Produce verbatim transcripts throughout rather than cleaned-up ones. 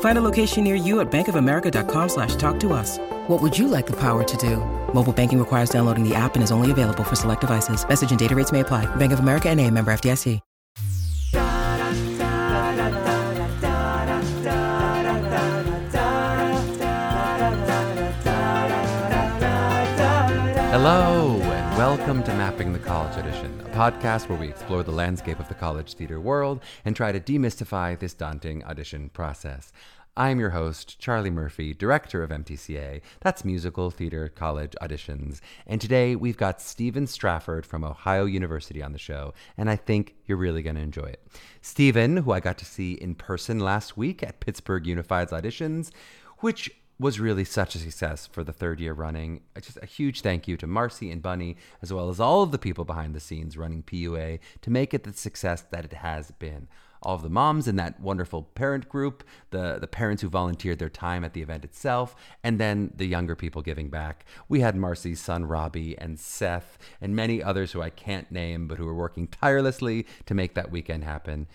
Find a location near you at bankofamerica.com slash talk to us. What would you like the power to do? Mobile banking requires downloading the app and is only available for select devices. Message and data rates may apply. Bank of America N A, member F D I C. Hello, and welcome to Mapping the College Edition, a podcast where we explore the landscape of the college theater world and try to demystify this daunting audition process. I'm your host, Charlie Murphy, director of M T C A, that's Musical Theater College Auditions, and today we've got Steven Strafford from Ohio University on the show, and I think you're really going to enjoy it. Steven, who I got to see in person last week at Pittsburgh Unified's auditions, which was really such a success for the third year running. Just a huge thank you to Marcy and Bunny, as well as all of the people behind the scenes running P U A to make it the success that it has been. All of the moms in that wonderful parent group, the, the parents who volunteered their time at the event itself, and then the younger people giving back. We had Marcy's son, Robbie, and Seth, and many others who I can't name, but who are working tirelessly to make that weekend happen.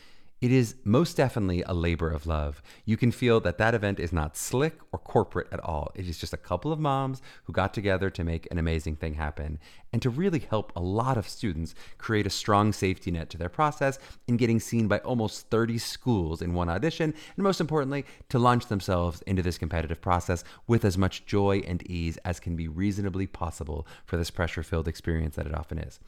It is most definitely a labor of love. You can feel that that event is not slick or corporate at all. It is just a couple of moms who got together to make an amazing thing happen and to really help a lot of students create a strong safety net to their process in getting seen by almost thirty schools in one audition, and most importantly, to launch themselves into this competitive process with as much joy and ease as can be reasonably possible for this pressure-filled experience that it often is.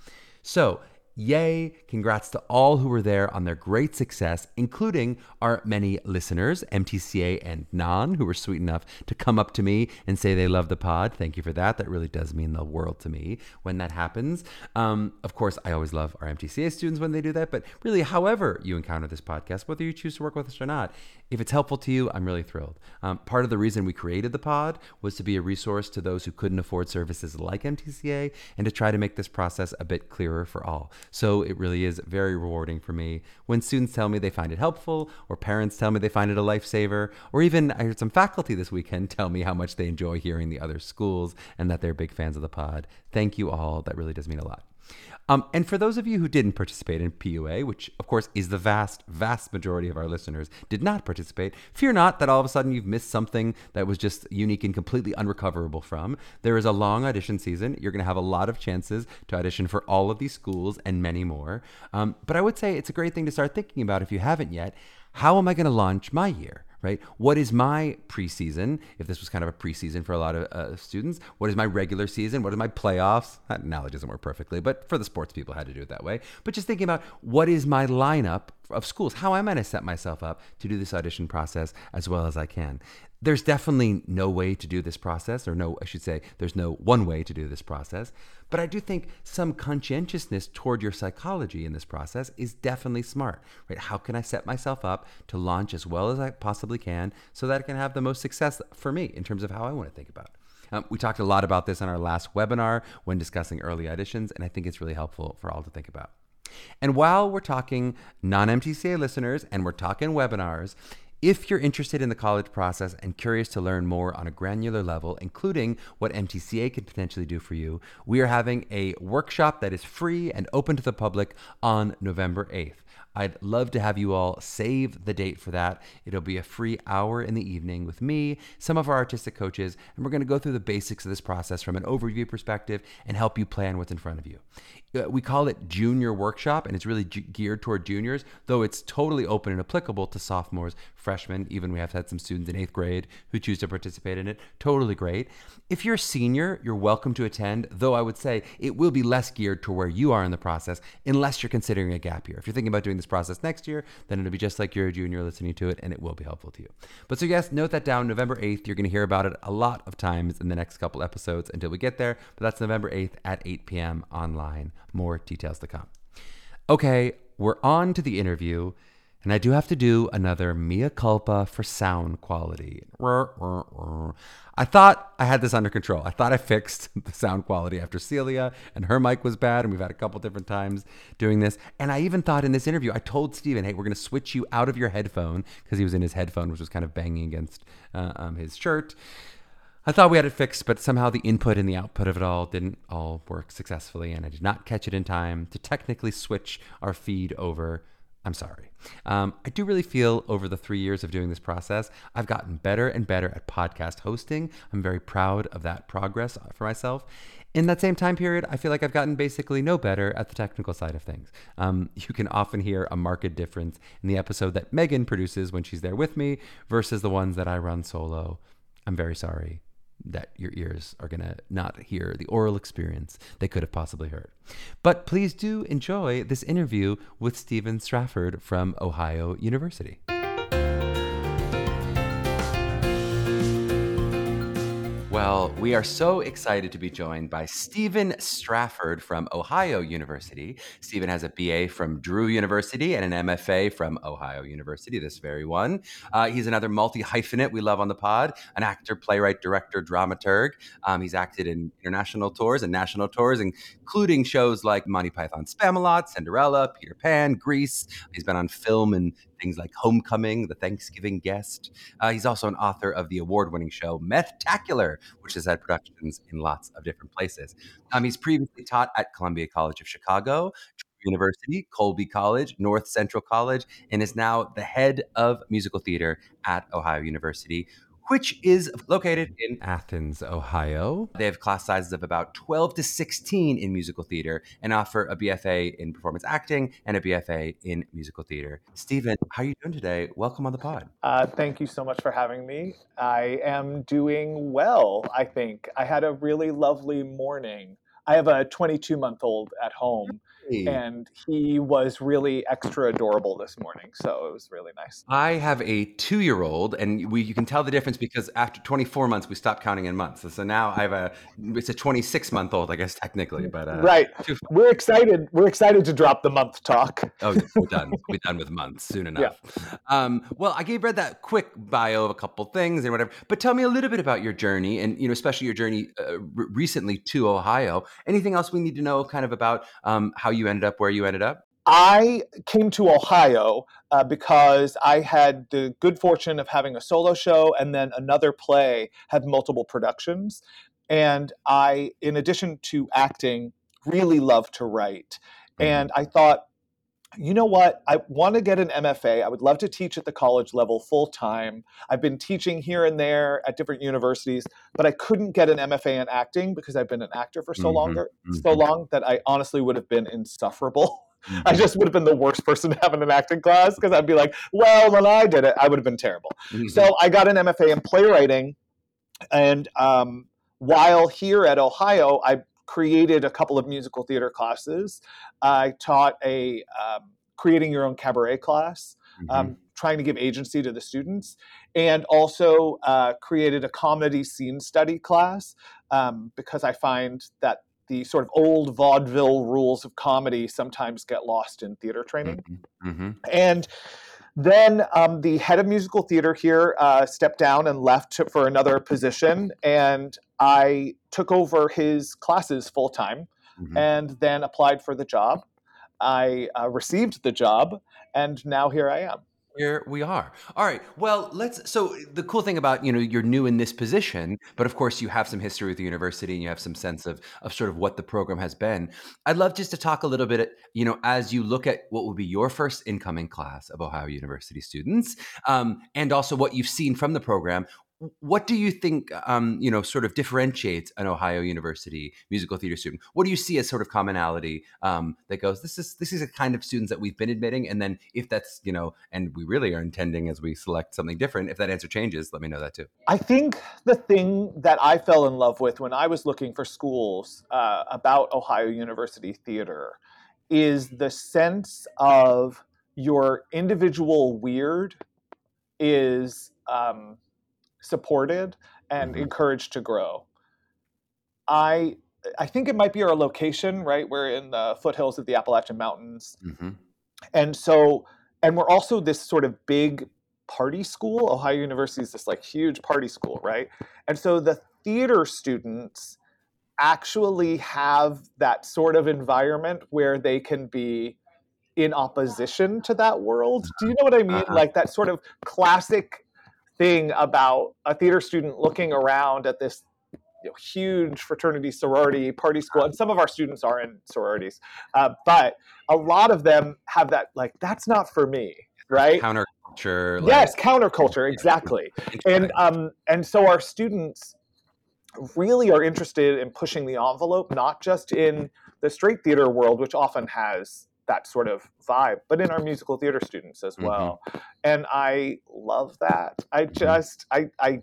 So, yay, congrats to all who were there on their great success, including our many listeners, M T C A and non, who were sweet enough to come up to me and say they love the pod. Thank you for that. That really does mean the world to me when that happens. Um, of course, I always love our M T C A students when they do that, but really, however you encounter this podcast, whether you choose to work with us or not, if it's helpful to you, I'm really thrilled. Um, part of the reason we created the pod was to be a resource to those who couldn't afford services like M T C A and to try to make this process a bit clearer for all. So it really is very rewarding for me when students tell me they find it helpful, or parents tell me they find it a lifesaver, or even I heard some faculty this weekend tell me how much they enjoy hearing the other schools and that they're big fans of the pod. Thank you all. That really does mean a lot. Um, and for those of you who didn't participate in P U A, which of course is the vast, vast majority of our listeners did not participate, fear not that all of a sudden you've missed something that was just unique and completely unrecoverable from. There is a long audition season. You're going to have a lot of chances to audition for all of these schools and many more. Um, but I would say it's a great thing to start thinking about if you haven't yet. How am I going to launch my year? Right? What is my preseason? If this was kind of a preseason for a lot of uh, students, what is my regular season? What are my playoffs? That knowledge doesn't work perfectly, but for the sports people, I had to do it that way. But just thinking about what is my lineup of schools? How am I going to set myself up to do this audition process as well as I can? There's definitely no way to do this process, or no, I should say, there's no one way to do this process. But I do think some conscientiousness toward your psychology in this process is definitely smart, right? How can I set myself up to launch as well as I possibly can so that I can have the most success for me in terms of how I want to think about it? Um, we talked a lot about this on our last webinar when discussing early auditions, and I think it's really helpful for all to think about. And while we're talking non-M T C A listeners and we're talking webinars, if you're interested in the college process and curious to learn more on a granular level, including what M T C A can potentially do for you, we are having a workshop that is free and open to the public on November eighth. I'd love to have you all save the date for that. It'll be a free hour in the evening with me, some of our artistic coaches, and we're going to go through the basics of this process from an overview perspective and help you plan what's in front of you. We call it Junior Workshop, and it's really g- geared toward juniors, though it's totally open and applicable to sophomores, freshmen. Even we have had some students in eighth grade who choose to participate in it. Totally great. If you're a senior, you're welcome to attend, though I would say it will be less geared to where you are in the process unless you're considering a gap year. If you're thinking about doing this process next year, then it'll be just like you're a junior listening to it, and it will be helpful to you. But so yes, note that down, November eighth. You're going to hear about it a lot of times in the next couple episodes until we get there, but that's November eighth at eight p.m. online. More details to come. Okay, we're on to the interview. And I do have to do another mea culpa for sound quality. I thought I had this under control. I thought I fixed the sound quality after Celia, and her mic was bad, and we've had a couple different times doing this. And I even thought in this interview, I told Steven, hey, we're going to switch you out of your headphone, because he was in his headphone, which was kind of banging against uh, um, his shirt. I thought we had it fixed, but somehow the input and the output of it all didn't all work successfully, and I did not catch it in time to technically switch our feed over. I'm sorry. Um, I do really feel over the three years of doing this process, I've gotten better and better at podcast hosting. I'm very proud of that progress for myself. In that same time period, I feel like I've gotten basically no better at the technical side of things. Um, you can often hear a marked difference in the episode that Meghan produces when she's there with me versus the ones that I run solo. I'm very sorry that your ears are going to not hear the oral experience they could have possibly heard. But please do enjoy this interview with Steven Strafford from Ohio University. Well, we are so excited to be joined by Steven Strafford from Ohio University. Steven has a B A from Drew University and an M F A from Ohio University, this very one. Uh, he's another multi-hyphenate we love on the pod, an actor, playwright, director, dramaturg. Um, he's acted in international tours and national tours, including shows like Monty Python Spamalot, Cinderella, Peter Pan, Grease. He's been on film and things like Homecoming, The Thanksgiving Guest. Uh, he's also an author of the award-winning show Methtacular, which has had productions in lots of different places. Um, he's previously taught at Columbia College of Chicago, Drew University, Colby College, North Central College, and is now the head of musical theater at Ohio University, which is located in Athens, Ohio. They have class sizes of about twelve to sixteen in musical theater and offer a B F A in performance acting and a B F A in musical theater. Steven, how are you doing today? Welcome on the pod. Uh, thank you so much for having me. I am doing well, I think. I had a really lovely morning. I have a twenty-two-month-old at home, and he was really extra adorable this morning, so it was really nice. I have a two-year-old, and we you can tell the difference because after twenty-four months, we stopped counting in months. So now I have a it's a twenty-six-month-old, I guess technically, but uh, right. We're excited. We're excited to drop the month talk. Oh, we're done. We're done with months soon enough. Yeah. Um, well, I gave read that quick bio of a couple things and whatever, but tell me a little bit about your journey, and you know, especially your journey uh, re- recently to Ohio. Anything else we need to know kind of about um, how you ended up where you ended up? I came to Ohio uh, because I had the good fortune of having a solo show and then another play had multiple productions. And I, in addition to acting, really love to write. Mm-hmm. And I thought, you know what? I want to get an M F A. I would love to teach at the college level full time. I've been teaching here and there at different universities, but I couldn't get an M F A in acting because I've been an actor for so mm-hmm. long, so long that I honestly would have been insufferable. Mm-hmm. I just would have been the worst person to have in an acting class because I'd be like, well, when I did it, I would have been terrible. Mm-hmm. So I got an M F A in playwriting. And um, while here at Ohio, I created a couple of musical theater classes. I taught a um, creating your own cabaret class, mm-hmm. um, trying to give agency to the students, and also uh, created a comedy scene study class um, because I find that the sort of old vaudeville rules of comedy sometimes get lost in theater training. Mm-hmm. Mm-hmm. And then um, the head of musical theater here uh, stepped down and left to, for another position, and I took over his classes full-time mm-hmm. and then applied for the job. I uh, received the job, and now here I am. Here we are. All right. Well, let's, so the cool thing about, you know, you're new in this position, but of course you have some history with the university and you have some sense of, of sort of what the program has been. I'd love just to talk a little bit, you know, as you look at what will be your first incoming class of Ohio University students, um, and also what you've seen from the program. What do you think, um, you know, sort of differentiates an Ohio University musical theater student? What do you see as sort of commonality um, that goes, this is this is the kind of students that we've been admitting? And then if that's, you know, and we really are intending as we select something different, if that answer changes, let me know that too. I think the thing that I fell in love with when I was looking for schools uh, about Ohio University theater is the sense of your individual weird is... Um, supported and mm-hmm. encouraged to grow. I I think it might be our location, right? We're in the foothills of the Appalachian Mountains. Mm-hmm. And so and we're also this sort of big party school. Ohio University is this like huge party school, right? And so the theater students actually have that sort of environment where they can be in opposition to that world. Do you know what I mean? Uh-huh. Like that sort of classic thing about a theater student looking around at this, you know, huge fraternity, sorority, party school. And some of our students are in sororities, uh, but a lot of them have that, like, that's not for me, right? Counterculture. Like, yes, counterculture, exactly. Yeah. And um, and so our students really are interested in pushing the envelope, not just in the straight theater world, which often has that sort of vibe, but in our musical theater students as well. Mm-hmm. And I love that. I just, I, I,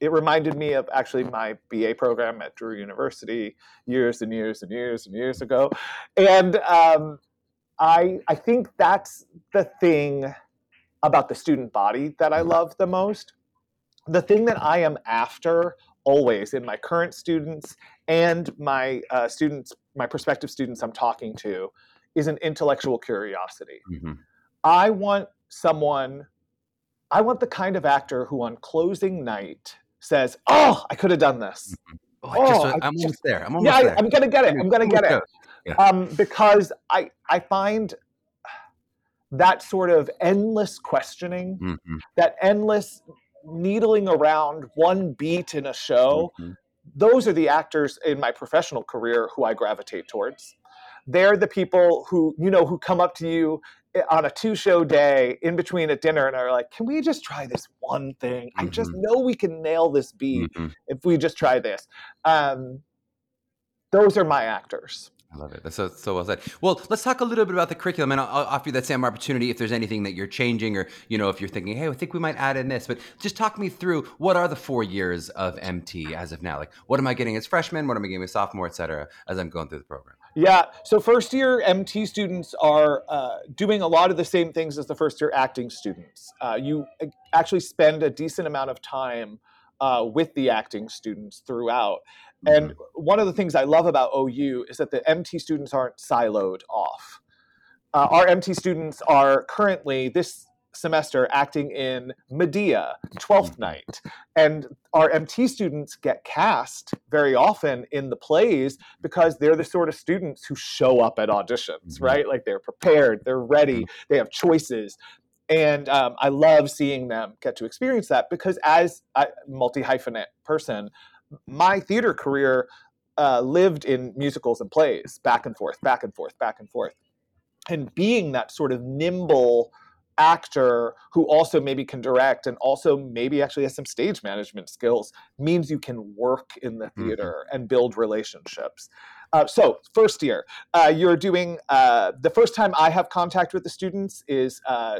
it reminded me of actually my B A program at Drew University years and years and years and years ago. And um, I, I think that's the thing about the student body that I love the most. The thing that I am after always in my current students and my uh, students, my prospective students I'm talking to, is an intellectual curiosity. Mm-hmm. I want someone, I want the kind of actor who on closing night says, oh, I could have done this. Oh, I just, oh, I'm I just, almost there. I'm almost yeah, there. Yeah, I'm going to get it. I'm going to get it. Yeah. Um, because I, I find that sort of endless questioning, mm-hmm. that endless needling around one beat in a show, mm-hmm. those are the actors in my professional career who I gravitate towards. They're the people who, you know, who come up to you on a two-show day in between a dinner and are like, can we just try this one thing? Mm-hmm. I just know we can nail this beat mm-hmm. if we just try this. Um, those are my actors. I love it. That's so, so well said. Well, let's talk a little bit about the curriculum, and I'll, I'll offer you that same opportunity if there's anything that you're changing or, you know, if you're thinking, hey, I think we might add in this. But just talk me through, what are the four years of M T as of now? Like, what am I getting as freshman? What am I getting as sophomore, et cetera, as I'm going through the program? Yeah. So first year M T students are uh, doing a lot of the same things as the first year acting students. Uh, you actually spend a decent amount of time uh, with the acting students throughout. And one of the things I love about O U is that the M T students aren't siloed off. Uh, our M T students are currently this semester acting in Medea, Twelfth Night. And our M T students get cast very often in the plays because they're the sort of students who show up at auditions, right? Like they're prepared, they're ready, they have choices. And um, I love seeing them get to experience that because as a multi-hyphenate person, my theater career uh, lived in musicals and plays, back and forth, back and forth, back and forth. And being that sort of nimble actor who also maybe can direct and also maybe actually has some stage management skills means you can work in the theater mm-hmm. and build relationships. Uh, so first year, uh, you're doing, uh, the first time I have contact with the students is, uh,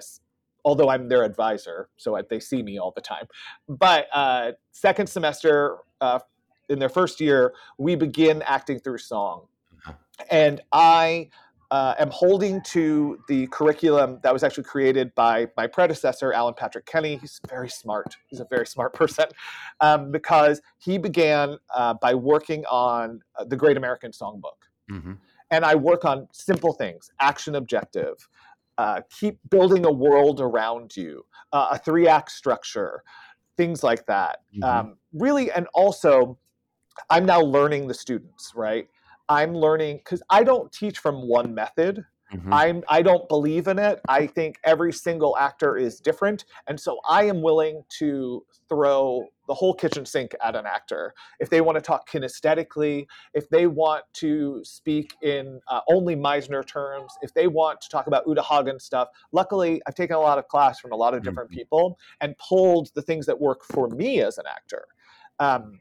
although I'm their advisor, so they see me all the time. But uh, second semester, Uh, in their first year, we begin acting through song. And I uh, am holding to the curriculum that was actually created by my predecessor, Alan Patrick Kenny. He's very smart. He's a very smart person um, because he began uh, by working on uh, the Great American Songbook. Mm-hmm. And I work on simple things, action objective, uh, keep building a world around you, uh, a three-act structure, things like that. Mm-hmm. Um, really, and also, I'm now learning the students, right? I'm learning, because I don't teach from one method. Mm-hmm. I'm, I don't believe in it. I think every single actor is different. And so I am willing to throw the whole kitchen sink at an actor. If they want to talk kinesthetically, if they want to speak in uh, only Meisner terms, if they want to talk about Uta Hagen stuff. Luckily, I've taken a lot of class from a lot of different mm-hmm. people and pulled the things that work for me as an actor. Um,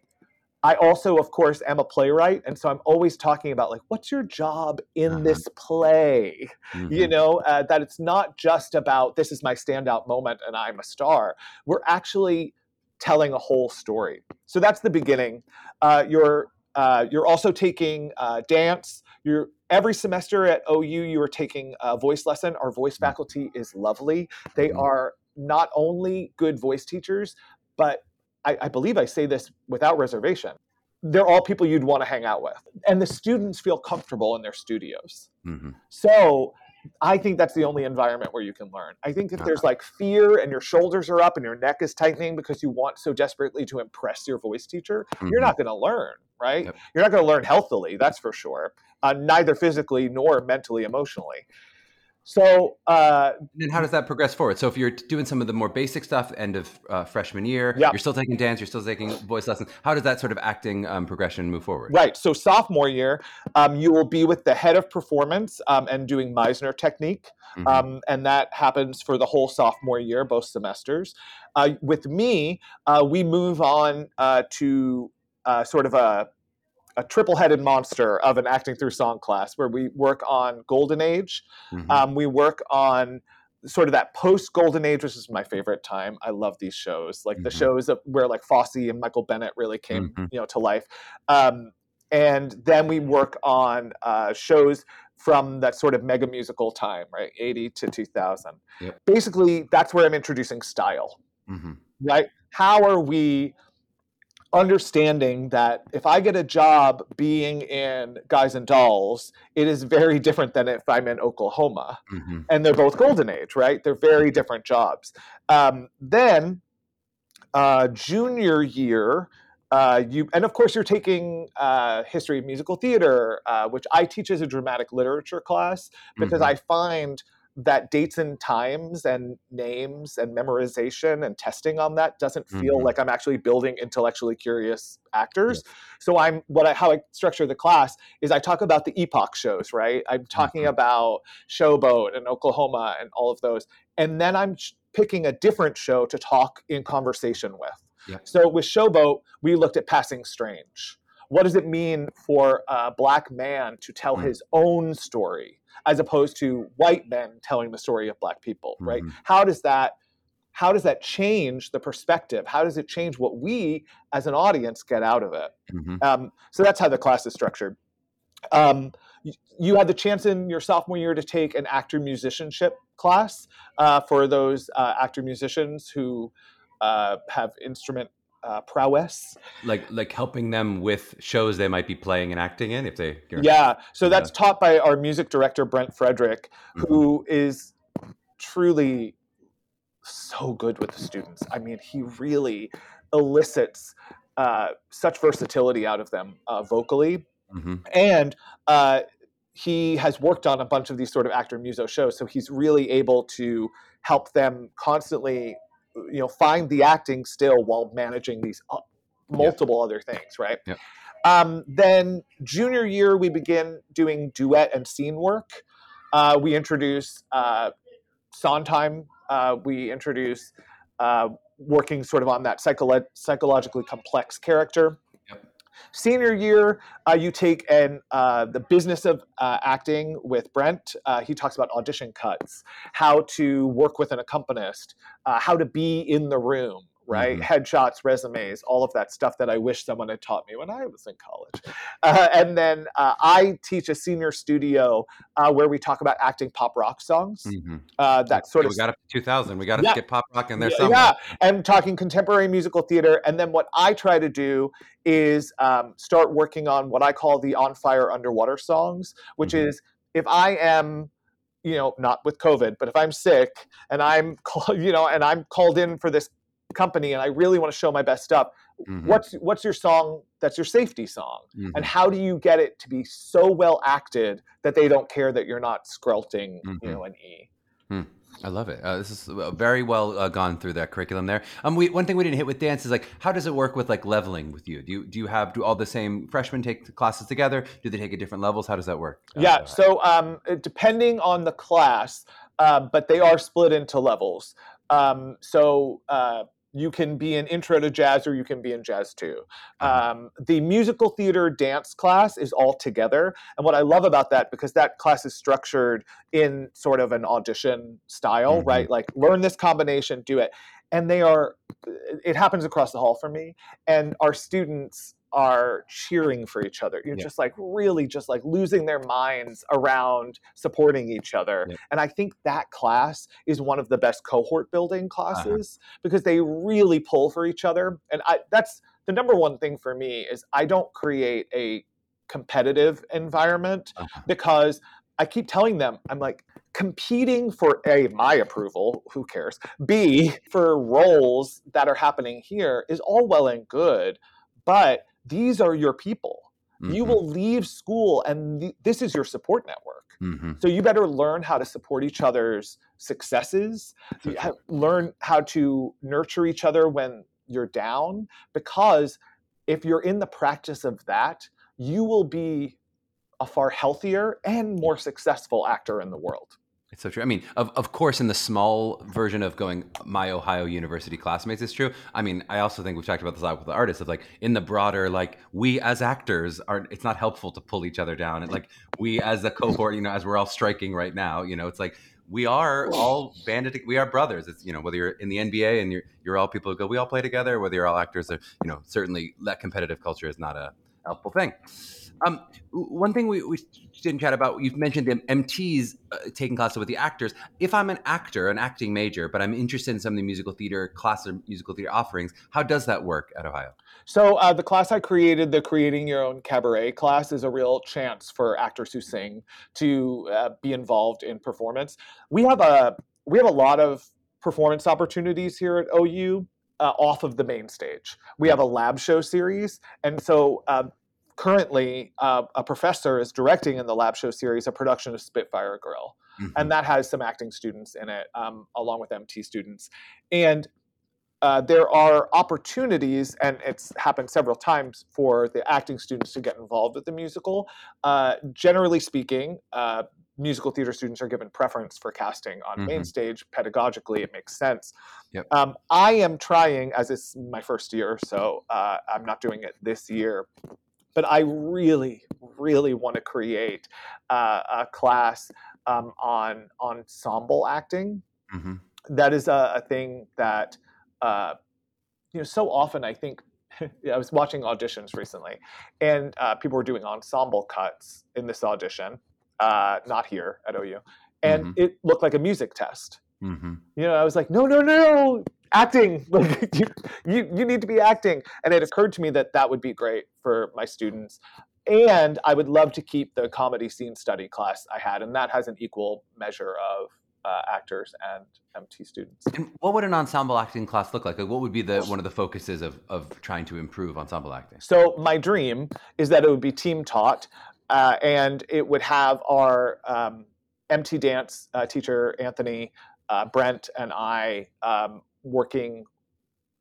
I also, of course, am a playwright, and so I'm always talking about, like, what's your job in uh-huh. this play? Mm-hmm. You know, uh, that it's not just about, this is my standout moment and I'm a star. We're actually telling a whole story. So that's the beginning. Uh, you're uh, you're also taking uh, dance. You're every semester at O U, you are taking a voice lesson. Our voice faculty is lovely. They mm-hmm. are not only good voice teachers, but I, I believe I say this without reservation, they're all people you'd want to hang out with. And the students feel comfortable in their studios. Mm-hmm. So I think that's the only environment where you can learn. I think if there's like fear and your shoulders are up and your neck is tightening because you want so desperately to impress your voice teacher, mm-hmm. you're not going to learn, right? Yep. You're not going to learn healthily, that's for sure, uh, neither physically nor mentally, emotionally. So, uh, and how does that progress forward? So if you're doing some of the more basic stuff, end of uh, freshman year, yeah. you're still taking dance, you're still taking voice lessons. How does that sort of acting um, progression move forward? Right. So sophomore year, um, you will be with the head of performance um, and doing Meisner technique. Mm-hmm. Um, and that happens for the whole sophomore year, both semesters. Uh, with me, uh, we move on uh, to uh, sort of a a triple-headed monster of an acting through song class where we work on Golden Age. Mm-hmm. Um, we work on sort of that post-Golden Age, which is my favorite time. I love these shows, like mm-hmm. the shows of, where like Fosse and Michael Bennett really came mm-hmm. you know, to life. Um, and then we work on uh, shows from that sort of mega musical time, right? eighty to two thousand. Yep. Basically, that's where I'm introducing style, mm-hmm. right? How are we understanding that if I get a job being in Guys and Dolls, it is very different than if I'm in Oklahoma. Mm-hmm. And they're both Golden Age, right? They're very different jobs. Um, then uh, junior year, uh, you and of course you're taking uh, history of musical theater, uh, which I teach as a dramatic literature class because mm-hmm. I find that dates and times and names and memorization and testing on that doesn't feel mm-hmm. like I'm actually building intellectually curious actors. Yes. So I'm what I, how I structure the class is I talk about the epoch shows, right? I'm talking mm-hmm. about Showboat and Oklahoma and all of those. And then I'm sh- picking a different show to talk in conversation with. Yeah. So with Showboat, we looked at Passing Strange. What does it mean for a Black man to tell mm-hmm. his own story, as opposed to white men telling the story of Black people, right? Mm-hmm. How does that, how does that change the perspective? How does it change what we as an audience get out of it? Mm-hmm. Um, so that's how the class is structured. Um, you, you had the chance in your sophomore year to take an actor musicianship class uh, for those uh, actor musicians who uh, have instrument Uh, prowess, like like helping them with shows they might be playing and acting in, if they you know, yeah. So that's yeah. taught by our music director Brent Frederick, who mm-hmm. is truly so good with the students. I mean, he really elicits uh, such versatility out of them uh, vocally, mm-hmm. and uh, he has worked on a bunch of these sort of actor muso shows, so he's really able to help them constantly, you know, find the acting still while managing these multiple yep. other things, right? Yep. Um, then junior year, we begin doing duet and scene work. Uh, we introduce uh, Sondheim. Uh, we introduce uh, working sort of on that psycholo- psychologically complex character. Yep. Senior year, uh, you take an, uh, the business of uh, acting with Brent. Uh, he talks about audition cuts, how to work with an accompanist, uh, how to be in the room, right? Mm-hmm. Headshots, resumes, all of that stuff that I wish someone had taught me when I was in college. Uh, and then uh, I teach a senior studio uh, where we talk about acting pop rock songs. Mm-hmm. Uh, that sort so of we got up to two thousand. We got to yeah. get pop rock in there yeah, somewhere. Yeah, and talking contemporary musical theater. And then what I try to do is um, start working on what I call the On Fire Underwater songs, which mm-hmm. is if I am, you know, not with COVID, but if I'm sick and I'm, call- you know, and I'm called in for this company and I really want to show my best stuff, mm-hmm. what's what's your song that's your safety song, mm-hmm. and how do you get it to be so well acted that they don't care that you're not skrelting mm-hmm. you know an E. Hmm. I love it. Uh, this is very well uh, gone through that curriculum there. Um, we one thing we didn't hit with dance is like, how does it work with like leveling with you? Do you do you have do all the same freshmen take the classes together? Do they take at different levels? How does that work? Uh, yeah. So um, depending on the class, uh, but they are split into levels. Um, so uh, you can be in intro to jazz or you can be in jazz too. Um, the musical theater dance class is all together. And what I love about that, because that class is structured in sort of an audition style, mm-hmm. right? Like learn this combination, do it. And they are, it happens across the hall for me. And our students are cheering for each other. You're yeah. just like really just like losing their minds around supporting each other. Yeah. And I think that class is one of the best cohort building classes uh-huh. because they really pull for each other. And I, that's the number one thing for me is I don't create a competitive environment uh-huh. because I keep telling them, I'm like, competing for A, my approval, who cares, B, for roles that are happening here is all well and good, but these are your people. Mm-hmm. You will leave school and th- this is your support network. Mm-hmm. So you better learn how to support each other's successes, you ha- learn how to nurture each other when you're down, because if you're in the practice of that, you will be a far healthier and more successful actor in the world. It's so true. I mean, of of course, in the small version of going, my Ohio University classmates, it's true. I mean, I also think we've talked about this a lot with the artists of like, in the broader, like we as actors are, it's not helpful to pull each other down. And like we as a cohort, you know, as we're all striking right now, you know, it's like, we are all banded. We are brothers. It's, you know, whether you're in the N B A and you're, you're all people who go, we all play together, whether you're all actors or, you know, certainly that competitive culture is not a helpful thing. Um, one thing we, we didn't chat about, you've mentioned the M Ts uh, taking classes with the actors. If I'm an actor, an acting major, but I'm interested in some of the musical theater class or musical theater offerings, how does that work at Ohio? So uh, the class I created, the Creating Your Own Cabaret class, is a real chance for actors who sing to uh, be involved in performance. We have a, we have a lot of performance opportunities here at O U uh, off of the main stage. We have a lab show series, and so... Um, Currently, uh, a professor is directing in the lab show series a production of Spitfire Girl, mm-hmm. and that has some acting students in it, um, along with M T students. And uh, there are opportunities, and it's happened several times, for the acting students to get involved with the musical. Uh, generally speaking, uh, musical theater students are given preference for casting on mm-hmm. main stage. Pedagogically, it makes sense. Yep. Um, I am trying, as it's my first year, so uh, I'm not doing it this year, but I really, really want to create uh, a class um, on ensemble acting. Mm-hmm. That is a, a thing that, uh, you know, so often I think, I was watching auditions recently, and uh, people were doing ensemble cuts in this audition, uh, not here at O U, and mm-hmm. it looked like a music test. Mm-hmm. You know, I was like, no, no, no, acting. Like, you, you, you need to be acting. And it occurred to me that that would be great for my students. And I would love to keep the comedy scene study class I had. And that has an equal measure of uh, actors and M T students. And what would an ensemble acting class look like? Like what would be the one of the focuses of, of trying to improve ensemble acting? So my dream is that it would be team taught, uh, and it would have our um, M T dance uh, teacher, Anthony, Uh, Brent and I um, working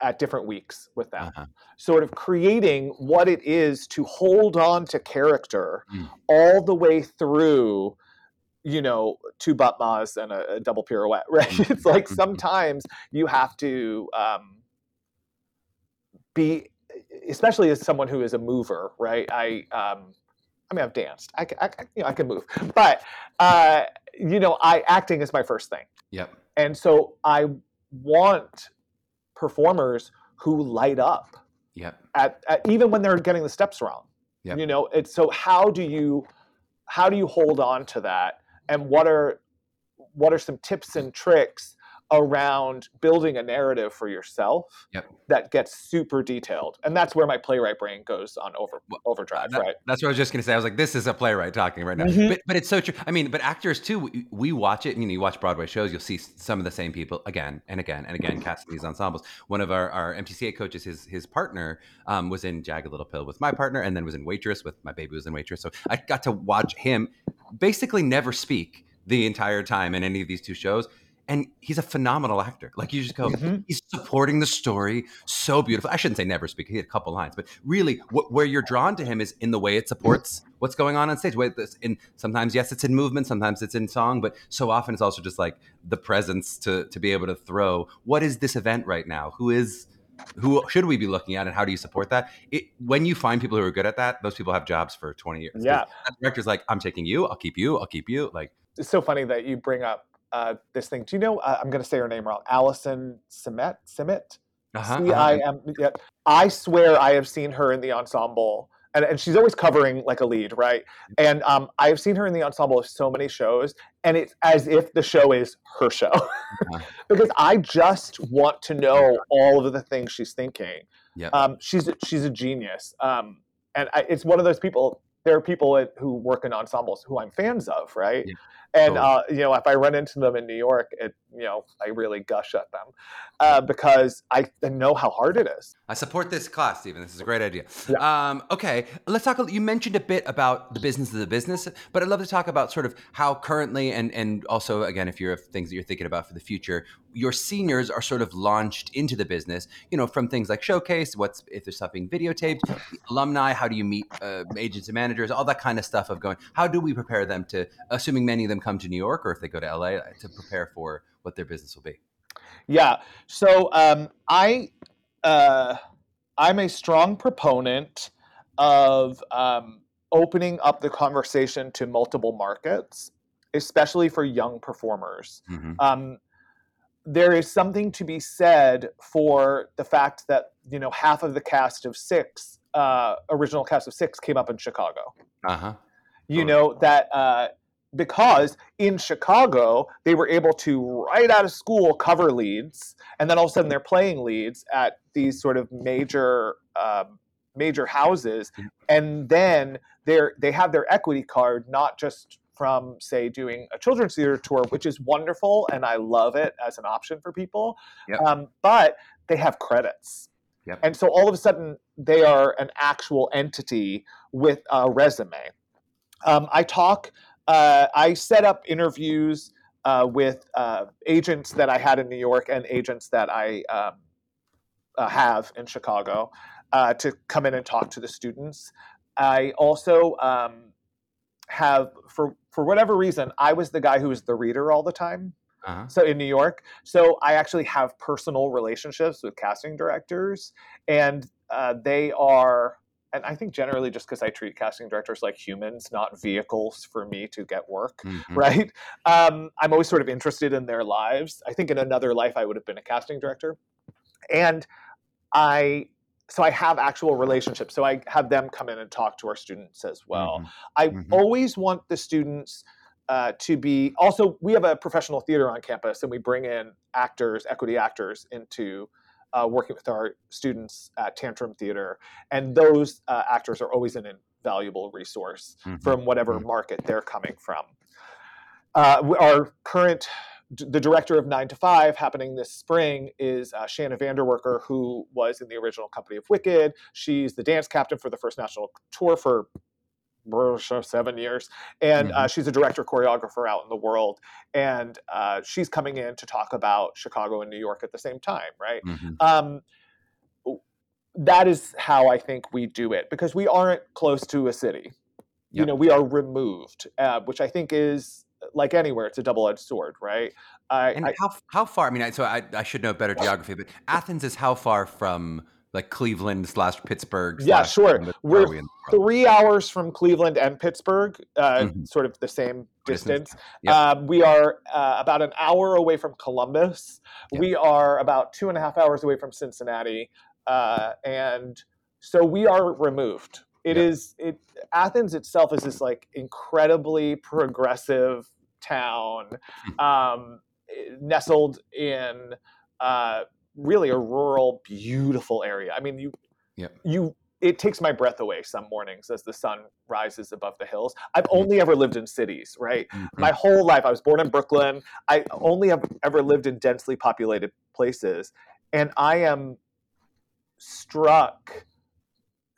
at different weeks with them, uh-huh. sort of creating what it is to hold on to character mm. all the way through, you know, two bat mas and a, a double pirouette, right? Mm. It's like sometimes you have to um, be, especially as someone who is a mover, right? I, um, I mean, I've danced. I, I, you know, I can move, but uh, you know, I acting is my first thing. Yep. And so I want performers who light up. Yep. At, at even when they're getting the steps wrong. Yep. You know, it's so how do you how do you hold on to that, and what are what are some tips and tricks around building a narrative for yourself yep. that gets super detailed? And that's where my playwright brain goes on over overdrive, that, right? That's what I was just going to say. I was like, this is a playwright talking right now. Mm-hmm. But but it's so true. I mean, but actors too, we, we watch it. You know, you watch Broadway shows, you'll see some of the same people again and again and again casting these ensembles. One of our, our M T C A coaches, his his partner um, was in Jagged Little Pill with my partner, and then was in Waitress with my baby was in Waitress. So I got to watch him basically never speak the entire time in any of these two shows. And he's a phenomenal actor. Like you just go, mm-hmm. he's supporting the story so beautiful. I shouldn't say never speak. He had a couple lines, but really wh- where you're drawn to him is in the way it supports what's going on on stage. And sometimes, yes, it's in movement. Sometimes it's in song, but so often it's also just like the presence to, to be able to throw. What is this event right now? Who is, who should we be looking at, and how do you support that? It, when you find people who are good at that, those people have jobs for twenty years. Yeah. That director's like, I'm taking you, I'll keep you, I'll keep you. Like, it's so funny that you bring up Uh, this thing. Do you know, uh, I'm going to say her name wrong, Allison Simmet? Simmet? Uh-huh, C I M Yeah. I swear I have seen her in the ensemble, and, and she's always covering like a lead, right? And um, I've seen her in the ensemble of so many shows, and it's as if the show is her show. Uh-huh. Because I just want to know all of the things she's thinking. Yeah. Um, she's, she's a genius. Um, and I, it's one of those people there are people at, who work in ensembles who I'm fans of, right? Yeah, and, totally. uh, you know, if I run into them in New York, it, you know, I really gush at them uh, because I know how hard it is. I support this class, Steven. This is a great idea. Yeah. Um, okay, let's talk. You mentioned a bit about the business of the business, but I'd love to talk about sort of how currently and, and also, again, if you're things that you're thinking about for the future, your seniors are sort of launched into the business, you know, from things like Showcase, what's if there's stuff being videotaped, alumni, how do you meet uh, agents and managers? All that kind of stuff of going, how do we prepare them to, assuming many of them come to New York or if they go to L A, to prepare for what their business will be? Yeah. So um, I, uh, I'm a strong proponent of um, opening up the conversation to multiple markets, especially for young performers. Mm-hmm. Um, there is something to be said for the fact that, you know, half of the cast of Six Uh, original cast of Six came up in Chicago. Uh-huh. You know, that uh, because in Chicago, they were able to, right out of school, cover leads, and then all of a sudden they're playing leads at these sort of major um, major houses, and then they're, they have their equity card, not just from, say, doing a children's theater tour, which is wonderful, and I love it as an option for people, yep. um, but they have credits. Yep. And so all of a sudden, they are an actual entity with a resume. Um, I talk, uh, I set up interviews uh, with uh, agents that I had in New York and agents that I um, uh, have in Chicago uh, to come in and talk to the students. I also um, have, for, for whatever reason, I was the guy who was the reader all the time. Uh-huh. So in New York, so I actually have personal relationships with casting directors, and uh, they are, and I think generally just because I treat casting directors like humans, not vehicles for me to get work, mm-hmm. right? Um, I'm always sort of interested in their lives. I think in another life I would have been a casting director, and I, so I have actual relationships. So I have them come in and talk to our students as well. Mm-hmm. I mm-hmm. always want the students. Uh, to be also, we have a professional theater on campus, and we bring in actors, equity actors, into uh, working with our students at Tantrum Theater, and those uh, actors are always an invaluable resource mm-hmm. from whatever market they're coming from. Uh, our current, the director of Nine to Five, happening this spring, is uh, Shanna Vanderwerker, who was in the original company of Wicked. She's the dance captain for the first national tour for. Seven years, and mm-hmm. uh, she's a director choreographer out in the world, and uh, she's coming in to talk about Chicago and New York at the same time, right? Mm-hmm. Um, that is how I think we do it, because we aren't close to a city. Yep. You know, we are removed, uh, which I think is like anywhere, it's a double-edged sword, right? I, and I, how how far? I mean, I, so I I should know better geography, but Athens is how far from? Like Cleveland slash Pittsburgh. Yeah, sure. Columbus. We're we three hours from Cleveland and Pittsburgh, uh, mm-hmm. sort of the same distance. distance. Yep. Um, we are uh, about an hour away from Columbus. Yep. We are about two and a half hours away from Cincinnati. Uh, and so we are removed. It yep. is, it Athens itself is this like incredibly progressive town um, nestled in, uh, really a rural, beautiful area. I mean, you, yep. you. It takes my breath away some mornings as the sun rises above the hills. I've only ever lived in cities, right? Mm-hmm. My whole life, I was born in Brooklyn. I only have ever lived in densely populated places. And I am struck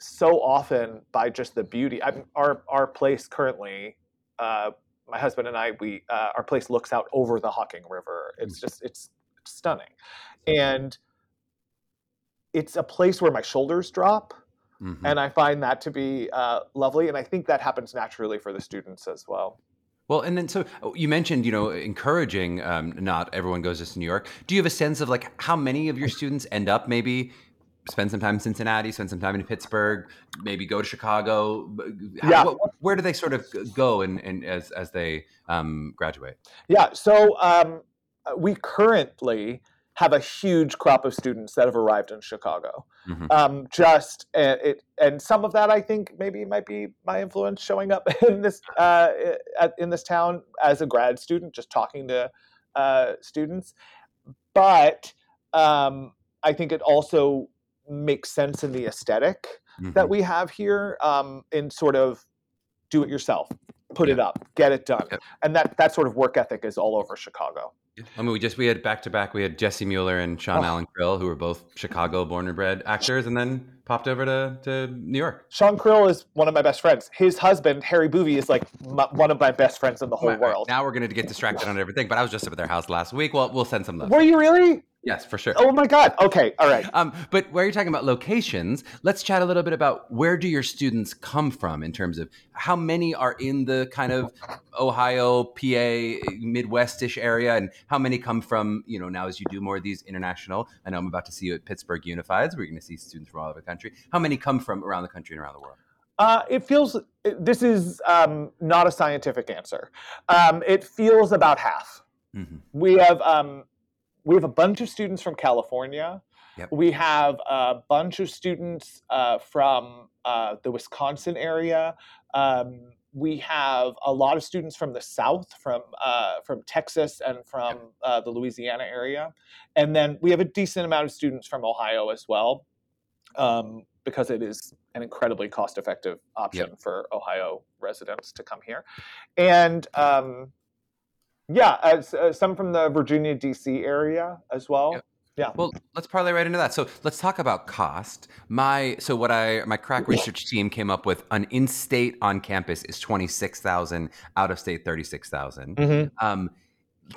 so often by just the beauty. I'm, our, our place currently, uh, my husband and I, we uh, our place looks out over the Hocking River. It's just, it's, stunning. And it's a place where my shoulders drop. Mm-hmm. And I find that to be uh, lovely. And I think that happens naturally for the students as well. Well, and then so you mentioned, you know, encouraging um, not everyone goes just to New York. Do you have a sense of like how many of your students end up maybe spend some time in Cincinnati, spend some time in Pittsburgh, maybe go to Chicago? How, yeah. What, where do they sort of go and and as, as they um, graduate? Yeah. So, um, we currently have a huge crop of students that have arrived in Chicago. Mm-hmm. Um, just and, it, and some of that I think maybe might be my influence showing up in this uh, in this town as a grad student, just talking to uh, students. But um, I think it also makes sense in the aesthetic mm-hmm. that we have here um, in sort of do it yourself, put yeah. it up, get it done. Yeah. And that that sort of work ethic is all over Chicago. I mean, we just, we had back to back, we had Jesse Mueller and Sean oh. Allen Krill, who were both Chicago born and bred actors, and then popped over to, to New York. Sean Krill is one of my best friends. His husband, Harry Boovy, is like my, one of my best friends in the whole right, world. Right. Now we're going to get distracted on everything, but I was just up at their house last week. Well, we'll send some love. Were you really? Yes, for sure. Oh my God. Okay. All right. Um, but where you're talking about locations, let's chat a little bit about where do your students come from in terms of how many are in the kind of Ohio, P A, Midwest-ish area, and how many come from, you know, now as you do more of these international, I know I'm about to see you at Pittsburgh Unified, so we're going to see students from all over the country. How many come from around the country and around the world? Uh, it feels, this is um, not a scientific answer. Um, it feels about half. Mm-hmm. We have... Um, We have a bunch of students from California. Yep. We have a bunch of students uh, from uh, the Wisconsin area. Um, we have a lot of students from the South, from uh, from Texas and from yep. uh, the Louisiana area. And then we have a decent amount of students from Ohio as well, um, because it is an incredibly cost-effective option yep. for Ohio residents to come here. And um, Yeah, uh, some from the Virginia, D C area as well. Yep. Yeah. Well, let's parlay right into that. So let's talk about cost. My so what I my crack research team came up with an in-state on campus is twenty-six thousand, out of state thirty-six thousand. Mm-hmm. Um,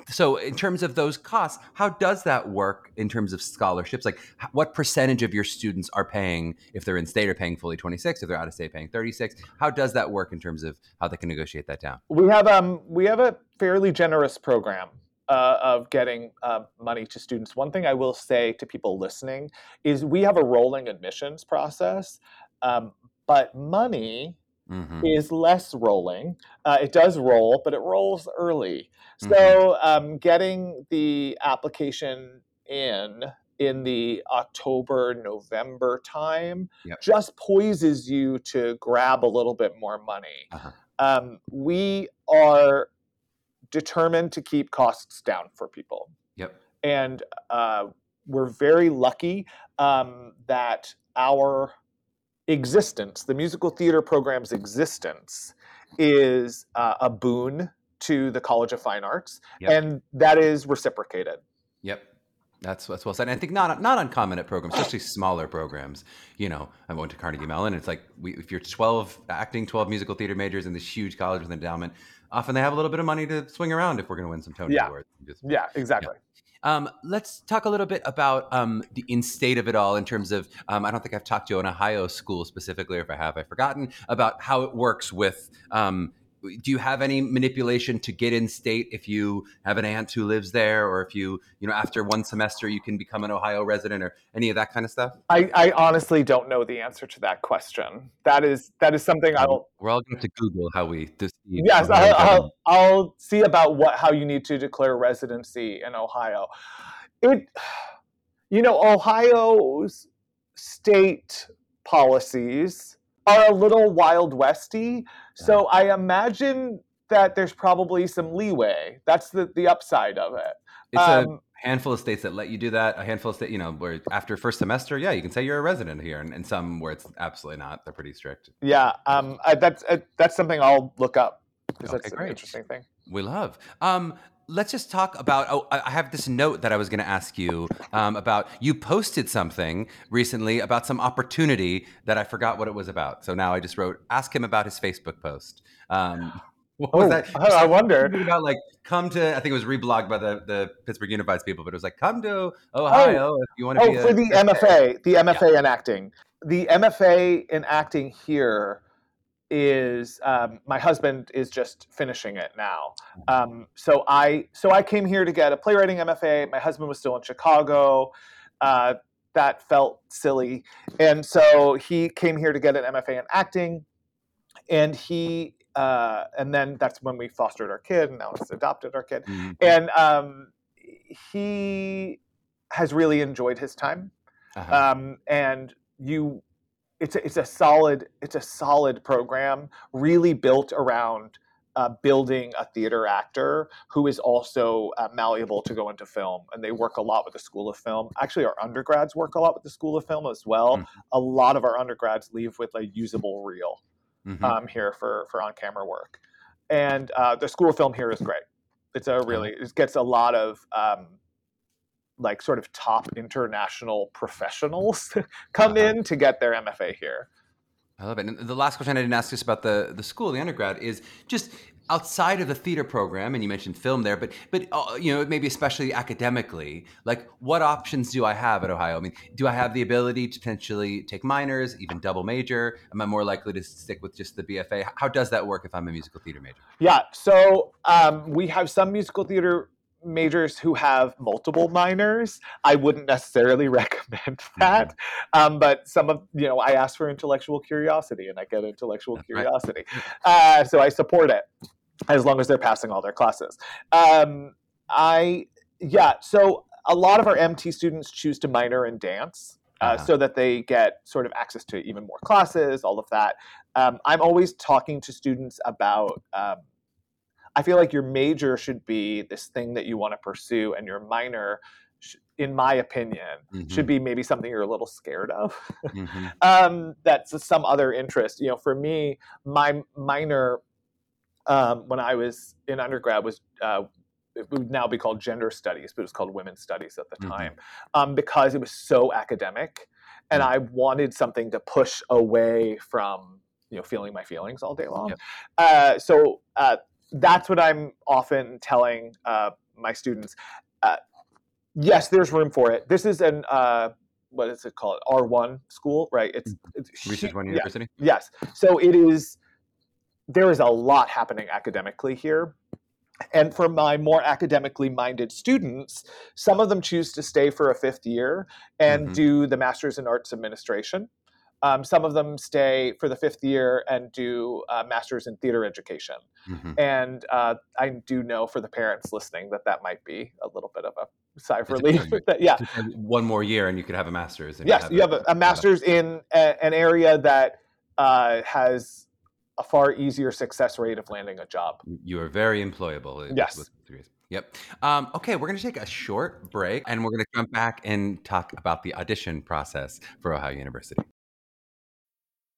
so in terms of those costs, how does that work in terms of scholarships? Like, what percentage of your students are paying, if they're in state, are paying fully twenty-six, if they're out of state paying thirty-six? How does that work in terms of how they can negotiate that down? We have um we have a fairly generous program uh, of getting uh, money to students. One thing I will say to people listening is we have a rolling admissions process, um, but money Mm-hmm. is less rolling. Uh, it does roll, but it rolls early. Mm-hmm. So um, getting the application in in the October, November time yep. just poises you to grab a little bit more money. Uh-huh. Um, we are determined to keep costs down for people. Yep. And uh, we're very lucky um, that our existence, the musical theater program's existence, is uh, a boon to the College of Fine Arts, yep. and that is reciprocated. Yep, that's that's well said. And I think not not uncommon at programs, especially smaller programs. You know, I went to Carnegie Mellon, and it's like we, if you're twelve acting, twelve musical theater majors in this huge college with endowment, often they have a little bit of money to swing around if we're going to win some Tony yeah. awards. Yeah, exactly. Yeah. Um, let's talk a little bit about um, the in-state of it all in terms of, um, I don't think I've talked to an Ohio school specifically, or if I have, I've forgotten, about how it works with, um, do you have any manipulation to get in-state if you have an aunt who lives there, or if you, you know, after one semester you can become an Ohio resident, or any of that kind of stuff? I, I honestly don't know the answer to that question. That is that is something um, I'll... We're all going to Google how we... This, yes, I'll, I'll, I'll see about what how you need to declare residency in Ohio. It, you know, Ohio's state policies are a little Wild West-y. So I imagine that there's probably some leeway. That's the, the upside of it. It's um, a handful of states that let you do that. A handful of states, you know, where after first semester, yeah, you can say you're a resident here, and, and some where it's absolutely not. They're pretty strict. Yeah, um, I, that's I, that's something I'll look up, because okay, that's great. An interesting thing. We love. Um, Let's just talk about, oh, I have this note that I was going to ask you um, about. You posted something recently about some opportunity that I forgot what it was about. So now I just wrote, ask him about his Facebook post. Um, what was oh, that? I, I wonder. About like, come to, I think it was reblogged by the, the Pittsburgh Unified people, but it was like, come to Ohio oh, if you want to oh, be a- Oh, for the M F A, the M F A yeah. in acting. The M F A in acting here is um, my husband is just finishing it now. Um, so I so I came here to get a playwriting M F A. My husband was still in Chicago. Uh, that felt silly, and so he came here to get an M F A in acting. And he uh, and then that's when we fostered our kid, and now it's adopted our kid. Mm-hmm. And um, he has really enjoyed his time. Uh-huh. Um, and you. It's a, it's a solid it's a solid program, really built around uh, building a theater actor who is also uh, malleable to go into film. And they work a lot with the School of Film. Actually, our undergrads work a lot with the School of Film as well. Mm. A lot of our undergrads leave with a usable reel. mm-hmm. um, here for, for on-camera work. And uh, the school film here is great. It's a really, it gets a lot of um, like sort of top international professionals come uh-huh. in to get their M F A here. I love it. And the last question I didn't ask just about the, the school, the undergrad, is just outside of the theater program, and you mentioned film there, but but uh, you know, maybe especially academically, like what options do I have at Ohio? I mean, do I have the ability to potentially take minors, even double major? Am I more likely to stick with just the B F A? How does that work if I'm a musical theater major? Yeah, so um, we have some musical theater majors who have multiple minors. I wouldn't necessarily recommend that. Um, but some of, you know, I ask for intellectual curiosity and I get intellectual curiosity. Uh, so I support it as long as they're passing all their classes. Um, I, yeah, so a lot of our M T students choose to minor in dance uh, uh-huh. so that they get sort of access to even more classes, all of that. Um, I'm always talking to students about um, I feel like your major should be this thing that you want to pursue, and your minor, sh- in my opinion, mm-hmm. should be maybe something you're a little scared of. mm-hmm. um, that's some other interest. You know, for me, my minor um, when I was in undergrad was uh, it would now be called gender studies, but it was called women's studies at the mm-hmm. time um, because it was so academic, and mm-hmm. I wanted something to push away from, you know, feeling my feelings all day long. Yep. Uh, so. Uh, That's what I'm often telling uh, my students. Uh, yes, there's room for it. This is an, uh, what is it called? R one school, right? It's, it's Research One University. Yeah, yes. So it is, there is a lot happening academically here. And for my more academically minded students, some of them choose to stay for a fifth year and mm-hmm. do the Master's in Arts Administration. Um, some of them stay for the fifth year and do a uh, master's in theater education. Mm-hmm. And uh, I do know for the parents listening that that might be a little bit of a sigh of relief. that, yeah. One more year and you could have a master's. And yes, you have, you have a, a master's yeah. in a, an area that uh, has a far easier success rate of landing a job. You are very employable. Yes. With, with Yep. Um, okay, we're going to take a short break and we're going to come back and talk about the audition process for Ohio University.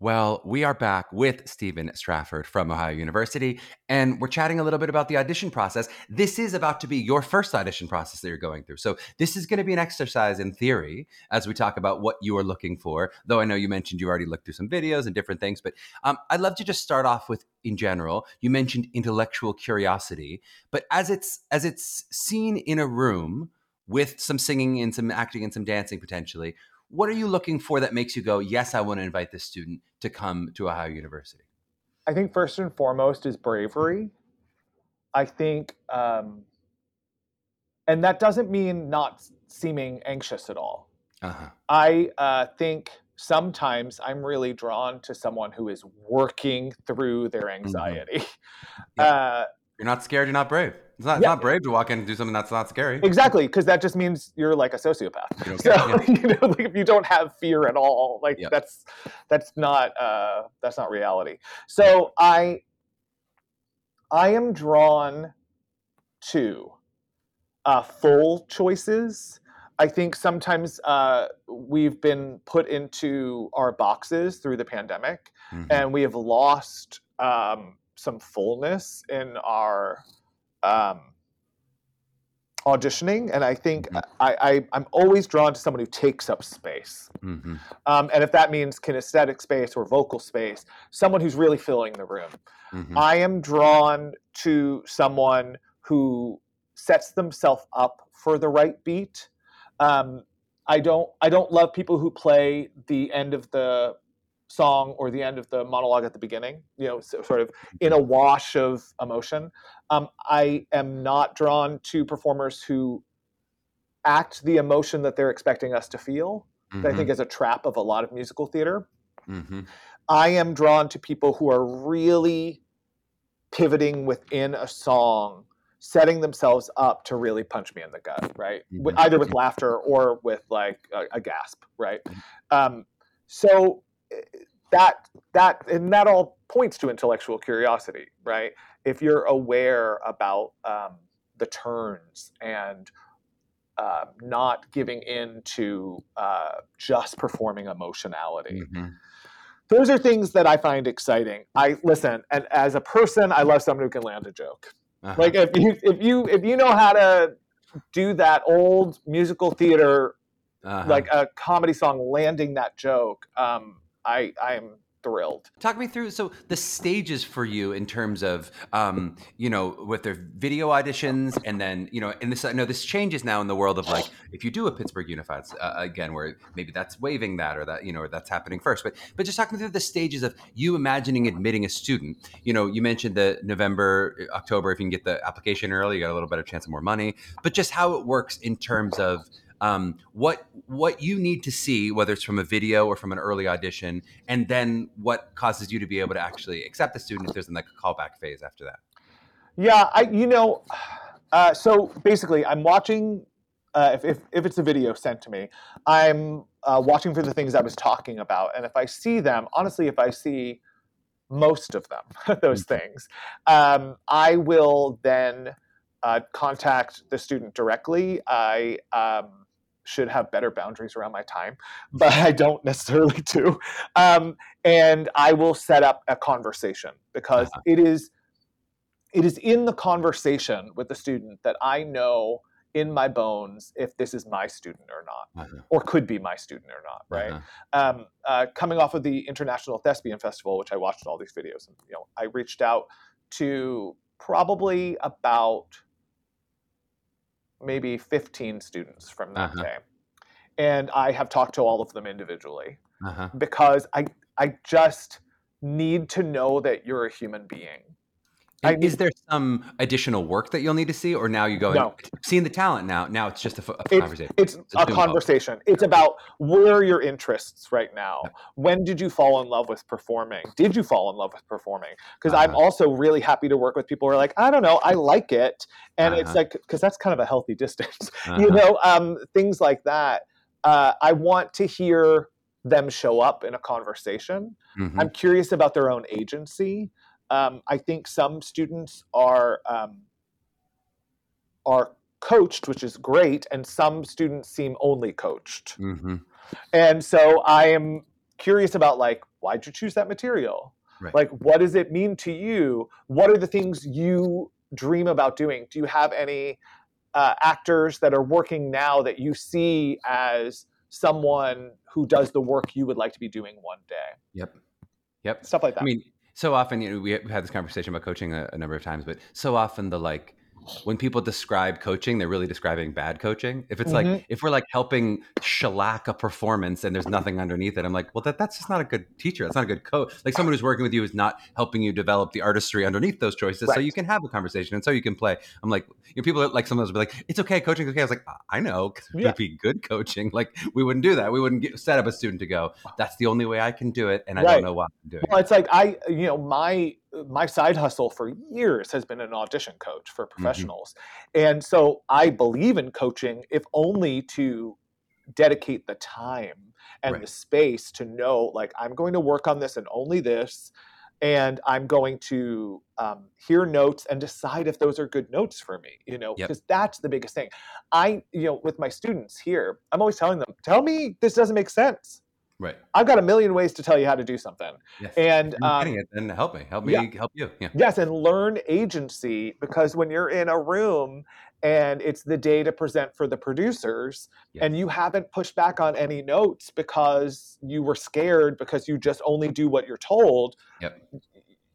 Well, we are back with Steven Strafford from Ohio University, and we're chatting a little bit about the audition process. This is about to be your first audition process that you're going through. So this is going to be an exercise in theory as we talk about what you are looking for, though I know you mentioned you already looked through some videos and different things, but um, I'd love to just start off with, in general, you mentioned intellectual curiosity, but as it's as it's seen in a room with some singing and some acting and some dancing potentially, what are you looking for that makes you go, yes, I want to invite this student to come to Ohio University? I think first and foremost is bravery. I think, um, and that doesn't mean not seeming anxious at all. Uh-huh. I uh, think sometimes I'm really drawn to someone who is working through their anxiety. Mm-hmm. Yeah. Uh, you're not scared, you're not brave. It's not, yeah. not brave to walk in and do something that's not scary. Exactly, because that just means you're like a sociopath. You so yeah. you know, like if you don't have fear at all, like yeah. that's that's not uh, that's not reality. So yeah. I I am drawn to uh, full choices. I think sometimes uh, we've been put into our boxes through the pandemic, mm-hmm. and we have lost um, some fullness in our. Um, auditioning, and I think mm-hmm. I, I, I'm always drawn to someone who takes up space. Mm-hmm. Um, and if that means kinesthetic space or vocal space, someone who's really filling the room. Mm-hmm. I am drawn to someone who sets themselves up for the right beat. Um, I don't I don't love people who play the end of the song or the end of the monologue at the beginning, you know, so sort of in a wash of emotion. Um, I am not drawn to performers who act the emotion that they're expecting us to feel, mm-hmm. that I think is a trap of a lot of musical theater. Mm-hmm. I am drawn to people who are really pivoting within a song, setting themselves up to really punch me in the gut, right? Mm-hmm. With, either with laughter or with like a, a gasp, right? Um, so... That that and that all points to intellectual curiosity, right? If you're aware about um, the turns and uh, not giving in to uh, just performing emotionality, mm-hmm. those are things that I find exciting. I listen, and as a person, I love someone who can land a joke. Uh-huh. Like if you if you if you know how to do that old musical theater, uh-huh. like a comedy song, landing that joke. Um, I I'm thrilled. Talk me through, so the stages for you in terms of, um, you know, with their video auditions and then, you know, and this, I know this changes now in the world of like, if you do a Pittsburgh Unified, uh, again, where maybe that's waiving that or that, you know, or that's happening first, but, but just talk me through the stages of you imagining admitting a student. You know, you mentioned the November, October, if you can get the application early, you got a little better chance of more money, but just how it works in terms of, Um, what what you need to see, whether it's from a video or from an early audition, and then what causes you to be able to actually accept the student if there's like a callback phase after that? Yeah, I you know, uh, so basically I'm watching, uh, if, if, if it's a video sent to me, I'm uh, watching for the things I was talking about. And if I see them, honestly, if I see most of them, those things, um, I will then uh, contact the student directly. I... Um, should have better boundaries around my time, but I don't necessarily do. Um, and I will set up a conversation because uh-huh. it is it is in the conversation with the student that I know in my bones if this is my student or not, uh-huh. or could be my student or not, right? Uh-huh. Um, uh, coming off of the International Thespian Festival, which I watched all these videos, and you know, I reached out to probably about maybe fifteen students from that uh-huh. day. And I have talked to all of them individually uh-huh. because I I just need to know that you're a human being. And I, is there some additional work that you'll need to see or now you go, no. seeing the talent now, now it's just a, a it's, conversation. It's, it's a conversation. Mode. It's about where are your interests right now? Yeah. When did you fall in love with performing? Did you fall in love with performing? Because uh-huh. I'm also really happy to work with people who are like, I don't know, I like it. And uh-huh. it's like, because that's kind of a healthy distance, uh-huh. you know, um, things like that. Uh, I want to hear them show up in a conversation. Mm-hmm. I'm curious about their own agency. Um, I think some students are um, are coached, which is great, and some students seem only coached. Mm-hmm. And so I am curious about, like, why'd you choose that material? Right. Like, what does it mean to you? What are the things you dream about doing? Do you have any uh, actors that are working now that you see as someone who does the work you would like to be doing one day? Yep. Yep. Stuff like that. I mean, so often, you know, we had this conversation about coaching a, a number of times, but so often the like, when people describe coaching, they're really describing bad coaching. If it's mm-hmm. like, if we're like helping shellac a performance and there's nothing underneath it, I'm like, well, that that's just not a good teacher. That's not a good coach. Like someone who's working with you is not helping you develop the artistry underneath those choices. Right. So you can have a conversation and so you can play. I'm like, you know, people are like, sometimes will be like, it's okay. Coaching's okay. I was like, I know, because yeah. it'd be good coaching. Like we wouldn't do that. We wouldn't get, set up a student to go, that's the only way I can do it. And I right. don't know why I'm doing well, it. Well, it's like, I, you know, my, my side hustle for years has been an audition coach for professionals. Mm-hmm. And so I believe in coaching, if only to dedicate the time and right. the space to know, like, I'm going to work on this and only this, and I'm going to um, hear notes and decide if those are good notes for me, you know, because yep. that's the biggest thing. I, you know, with my students here, I'm always telling them, tell me this doesn't make sense. Right. I've got a million ways to tell you how to do something. Yes. And um, it, and help me, help me, yeah. help you. Yeah. Yes. And learn agency, because when you're in a room and it's the day to present for the producers, yeah. and you haven't pushed back on any notes because you were scared, because you just only do what you're told, yep.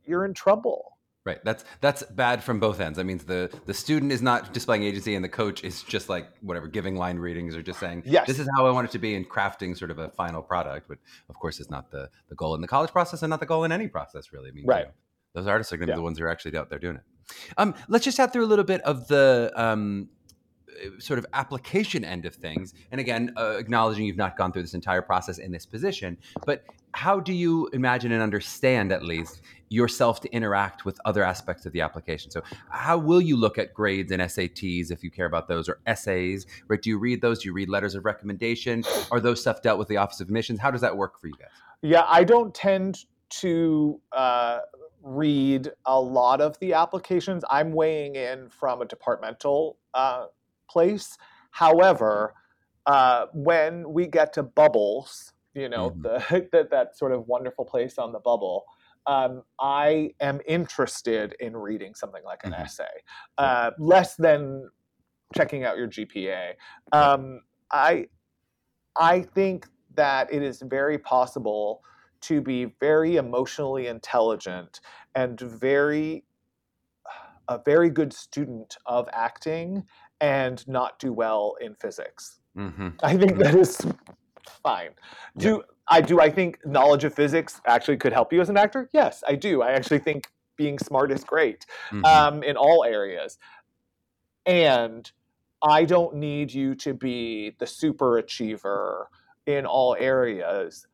you're in trouble. Right. That's that's bad from both ends. That means the, the student is not displaying agency, and the coach is just like, whatever, giving line readings or just saying, yes. this is how I want it to be, and crafting sort of a final product, which of course is not the, the goal in the college process, and not the goal in any process, really. I mean, right. you know, those artists are going to yeah. be the ones who are actually out there doing it. Um, let's just have through a little bit of the um, sort of application end of things. And again, uh, acknowledging you've not gone through this entire process in this position, but how do you imagine and understand, at least, yourself to interact with other aspects of the application? So how will you look at grades and S A Ts, if you care about those, or essays? Right? Do you read those? Do you read letters of recommendation? Are those stuff dealt with the Office of Admissions? How does that work for you guys? Yeah, I don't tend to... Uh... read a lot of the applications. I'm weighing in from a departmental uh, place. However, uh, when we get to bubbles, you know, mm-hmm. the, the, that sort of wonderful place on the bubble, um, I am interested in reading something like an mm-hmm. essay, uh, less than checking out your G P A. Um, I, I think that it is very possible to be very emotionally intelligent and very, a very good student of acting and not do well in physics. Mm-hmm. I think that is fine. Do yeah. I do I think knowledge of physics actually could help you as an actor? Yes, I do. I actually think being smart is great mm-hmm. um, in all areas. And I don't need you to be the super achiever in all areas.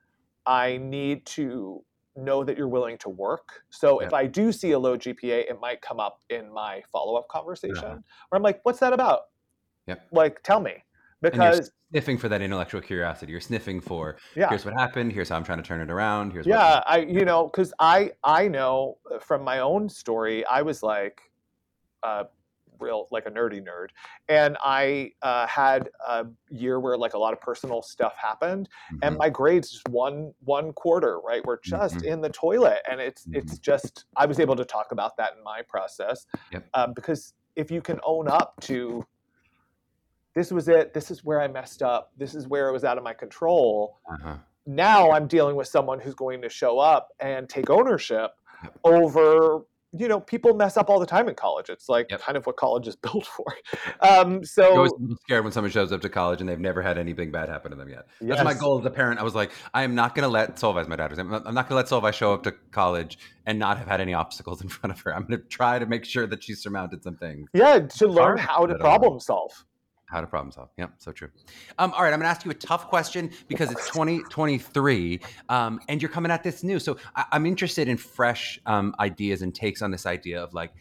I need to know that you're willing to work. So yeah. if I do see a low G P A, it might come up in my follow-up conversation where uh-huh. I'm like, what's that about? Yeah. Like, tell me. Because and you're sniffing for that intellectual curiosity. You're sniffing for, yeah. here's what happened. Here's how I'm trying to turn it around. Here's yeah, what I, you know, because I, I know from my own story, I was like uh, real, like a nerdy nerd. And I uh, had a year where like a lot of personal stuff happened mm-hmm. and my grades just one one quarter, right, were just mm-hmm. in the toilet. And it's mm-hmm. it's just, I was able to talk about that in my process yep. um, because if you can own up to, this was it, this is where I messed up, this is where it was out of my control. Uh-huh. Now I'm dealing with someone who's going to show up and take ownership yep. over. You know, people mess up all the time in college. It's like yep. kind of what college is built for. Um, so I always get scared when someone shows up to college and they've never had anything bad happen to them yet. That's yes. my goal as a parent. I was like, I am not going to let Solvay's my daughter's name. I'm not going to let Solvay show up to college and not have had any obstacles in front of her. I'm going to try to make sure that she's surmounted some things. Yeah, to learn how to problem solve. How to problem solve. Yep, so true. Um, all right, I'm going to ask you a tough question because it's twenty twenty-three um, and you're coming at this new. So I- I'm interested in fresh um, ideas and takes on this idea of like,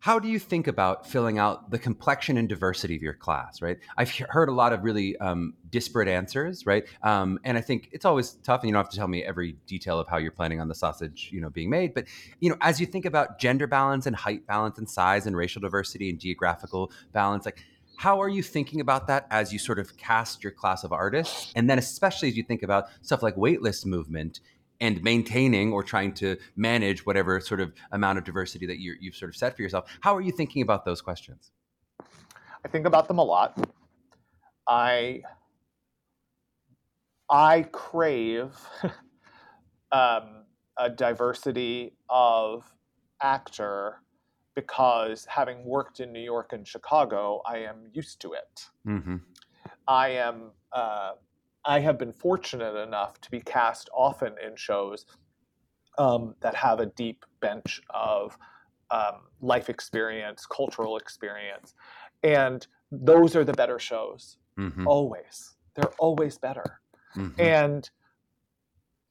how do you think about filling out the complexion and diversity of your class, right? I've he- heard a lot of really um, disparate answers, right? Um, and I think it's always tough, and you don't have to tell me every detail of how you're planning on the sausage, you know, being made. But, you know, as you think about gender balance and height balance and size and racial diversity and geographical balance, like, how are you thinking about that as you sort of cast your class of artists? And then especially as you think about stuff like waitlist movement and maintaining or trying to manage whatever sort of amount of diversity that you're, you've sort of set for yourself. How are you thinking about those questions? I think about them a lot. I, I crave um, a diversity of actor, because having worked in New York and Chicago, I am used to it. Mm-hmm. I am. Uh, I have been fortunate enough to be cast often in shows um, that have a deep bench of um, life experience, cultural experience, and those are the better shows. Mm-hmm. Always, they're always better. Mm-hmm. And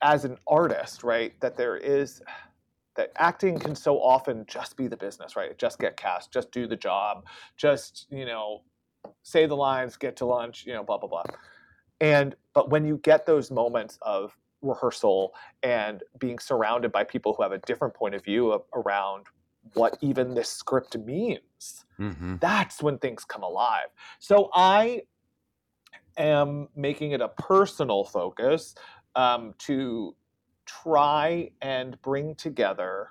as an artist, right, that there is. That acting can so often just be the business, right? Just get cast, just do the job, just, you know, say the lines, get to lunch, you know, blah, blah, blah. And, but when you get those moments of rehearsal and being surrounded by people who have a different point of view of, around what even this script means, mm-hmm. that's when things come alive. So I am making it a personal focus um, to try and bring together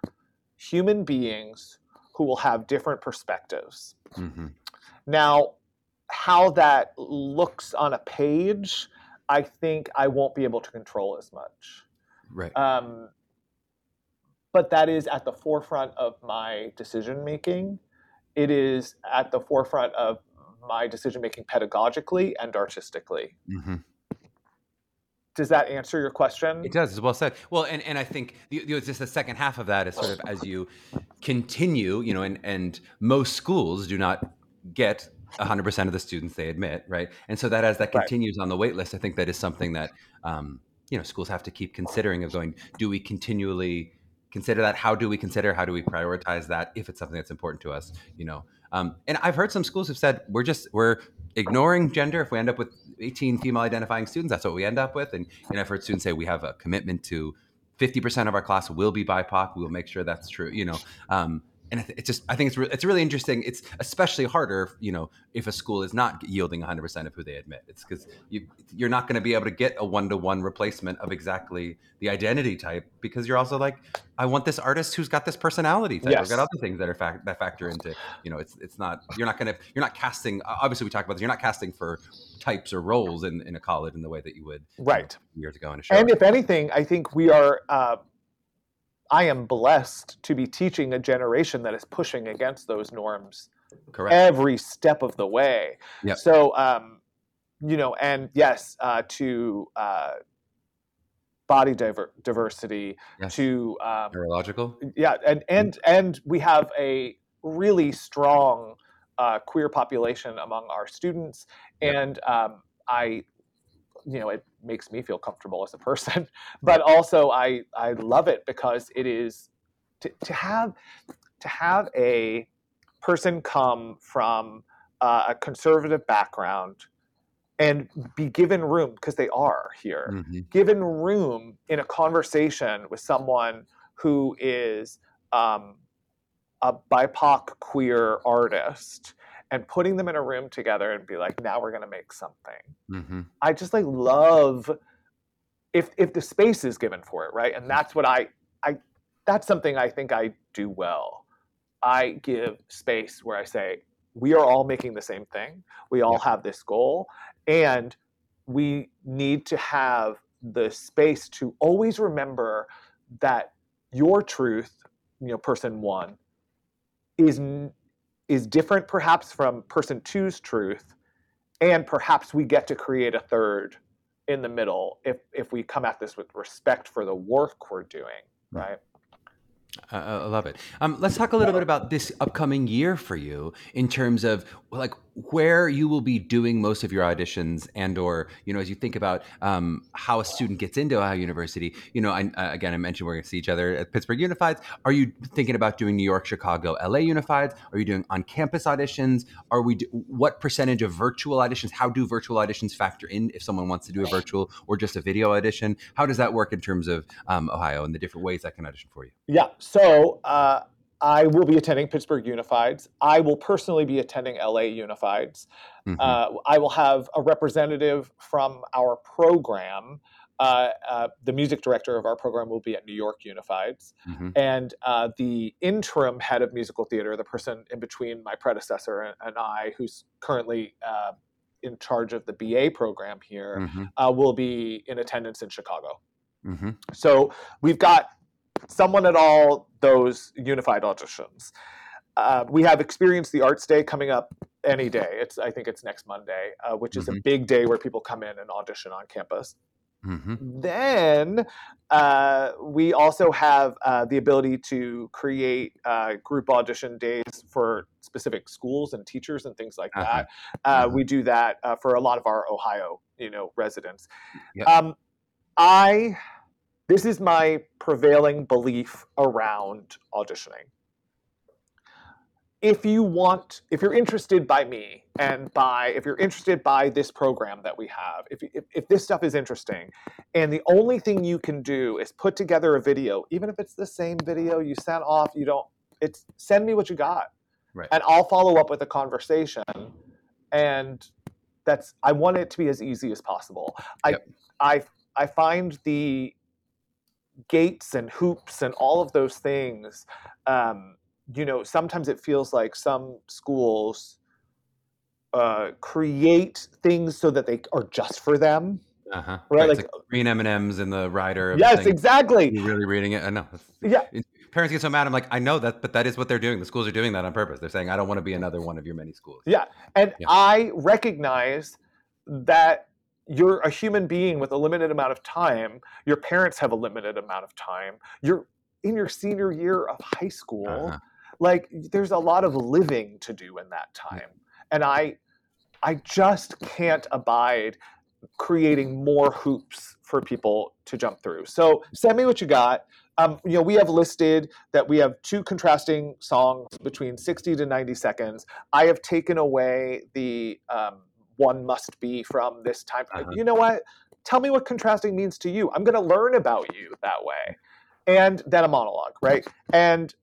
human beings who will have different perspectives. Mm-hmm. Now, how that looks on a page, I think I won't be able to control as much. Right. Um, but that is at the forefront of my decision-making. It is at the forefront of my decision-making pedagogically and artistically. Mm-hmm. Does that answer your question? It does. It's well said. Well, and, and I think the, the, just the second half of that is sort of as you continue, you know, and, and most schools do not get one hundred percent of the students they admit, right? And so that as that continues right. on the wait list, I think that is something that, um, you know, schools have to keep considering of going, do we continually consider that? How do we consider, how do we prioritize that if it's something that's important to us, you know? Um, and I've heard some schools have said, we're just, we're ignoring gender. If we end up with eighteen female identifying students, that's what we end up with. And, and I've heard students say, we have a commitment to fifty percent of our class will be B I P O C. We'll make sure that's true, you know? Um, and it's just, I think it's, re- it's really interesting. It's especially harder, you know, if a school is not yielding one hundred percent of who they admit. It's because you, you're not going to be able to get a one-to-one replacement of exactly the identity type, because you're also like, I want this artist who's got this personality type. Yes. I've got other things that are fact, that factor into, you know, it's it's not, you're not going to, you're not casting, obviously we talked about this, you're not casting for types or roles in, in a college in the way that you would right. you know, years ago in a show. And if anything, I think we are, uh, I am blessed to be teaching a generation that is pushing against those norms Correct. every step of the way. Yep. So, um, you know, and yes, uh, to uh, body diver- diversity, yes. to... Um, neurological? Yeah, and, and, and we have a really strong uh, queer population among our students. Yep. And um, I... you know, it makes me feel comfortable as a person, but also I, I love it because it is to, to have, to have a person come from uh, a conservative background and be given room, because they are here, mm-hmm. given room in a conversation with someone who is um, a B I P O C queer artist, and putting them in a room together and be like, now we're going to make something. Mm-hmm. I just like love if if the space is given for it, right? And that's what I, I that's something I think I do well. I give space where I say, we are all making the same thing. We all yeah. have this goal. And we need to have the space to always remember that your truth, you know, person one, is is different perhaps from person two's truth, and perhaps we get to create a third in the middle if if we come at this with respect for the work we're doing, right? I, I love it. Um, let's talk a little bit about this upcoming year for you in terms of like where you will be doing most of your auditions, and or, you know, as you think about um, how a student gets into Ohio University, you know, I, uh, again, I mentioned we're going to see each other at Pittsburgh Unified. Are you thinking about doing New York, Chicago, L A Unified? Are you doing on-campus auditions? Are we? Do, what percentage of virtual auditions? How do virtual auditions factor in if someone wants to do a virtual or just a video audition? How does that work in terms of um, Ohio and the different ways that can audition for you? Yeah. So uh, I will be attending Pittsburgh Unifieds. I will personally be attending L A Unifieds. Mm-hmm. Uh, I will have a representative from our program. Uh, uh, the music director of our program will be at New York Unifieds. Mm-hmm. And uh, the interim head of musical theater, the person in between my predecessor and, and I, who's currently uh, in charge of the B A program here, mm-hmm. uh, will be in attendance in Chicago. Mm-hmm. So we've got someone at all those unified auditions. Uh, we have Experience the Arts Day coming up any day. It's I think it's next Monday, uh, which is mm-hmm. a big day where people come in and audition on campus. Mm-hmm. Then uh, we also have uh, the ability to create uh, group audition days for specific schools and teachers and things like that. Uh-huh. Uh, we do that uh, for a lot of our Ohio, you know, residents. Yep. Um, I... This is my prevailing belief around auditioning. If you want, if you're interested by me and by, if you're interested by this program that we have, if, if, if this stuff is interesting, and the only thing you can do is put together a video, even if it's the same video you sent off, you don't, it's send me what you got. Right. And I'll follow up with a conversation. And that's, I want it to be as easy as possible. Yep. I, I, I find the gates and hoops and all of those things, um, you know, sometimes it feels like some schools uh, create things so that they are just for them. Uh-huh. Right, right. Like, like green M and M's in the rider. Yes, thing. Exactly. You're really reading it? I know. Yeah. Parents get so mad. I'm like, I know that, but that is what they're doing. The schools are doing that on purpose. They're saying, I don't want to be another one of your many schools. Yeah. And yeah. I recognize that you're a human being with a limited amount of time. Your parents have a limited amount of time. You're in your senior year of high school. Uh-huh. Like, there's a lot of living to do in that time. Yeah. And I, I just can't abide creating more hoops for people to jump through. So send me what you got. Um, you know, we have listed that we have two contrasting songs between sixty to ninety seconds. I have taken away the um, one must be from this time. Uh-huh. You know what? Tell me what contrasting means to you. I'm going to learn about you that way. And then a monologue, right? And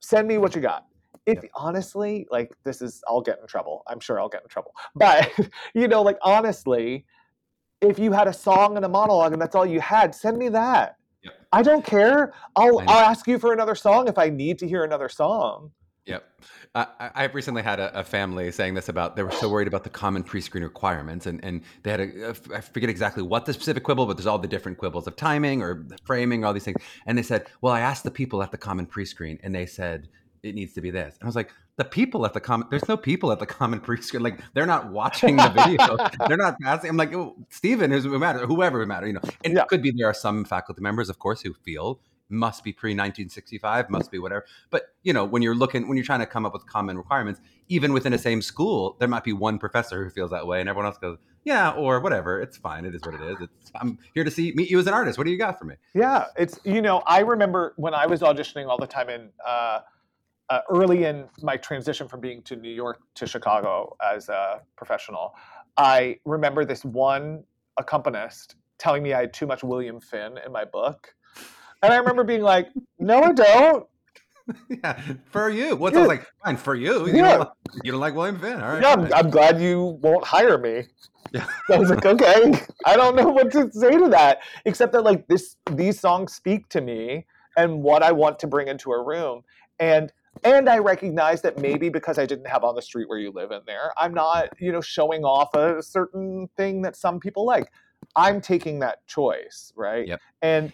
send me what you got. If yep. honestly, like this is, I'll get in trouble. I'm sure I'll get in trouble. But, you know, like honestly, if you had a song and a monologue and that's all you had, send me that. Yep. I don't care. I'll I'll ask you for another song if I need to hear another song. Yep. Uh, I recently had a, a family saying this about, they were so worried about the common pre-screen requirements, and, and they had a, a, I forget exactly what the specific quibble, but there's all the different quibbles of timing or framing, all these things. And they said, well, I asked the people at the common pre-screen and they said, it needs to be this. And I was like, the people at the common, there's no people at the common pre-screen. Like, they're not watching the video. They're not passing. I'm like, oh, Steven, who's, matter, whoever it matter, you know. And yeah. It could be there are some faculty members, of course, who feel must be pre-nineteen sixty-five, must be whatever. But, you know, when you're looking, when you're trying to come up with common requirements, even within the same school, there might be one professor who feels that way and everyone else goes, yeah, or whatever. It's fine. It is what it is. It's, I'm here to see, meet you as an artist. What do you got for me? Yeah. It's, you know, I remember when I was auditioning all the time in, uh, Uh, early in my transition from being to New York to Chicago as a professional, I remember this one accompanist telling me I had too much William Finn in my book. And I remember being like, no, I don't. Yeah, for you. What's yeah. I was like, fine, for you. You, yeah. don't like, you don't like William Finn. All right. Yeah, I'm, I'm glad you won't hire me. Yeah. I was like, okay, I don't know what to say to that, except that like this, these songs speak to me and what I want to bring into a room. And And I recognize that maybe because I didn't have On the Street Where You Live in there, I'm not, you know, showing off a certain thing that some people like. I'm taking that choice, right? Yep. And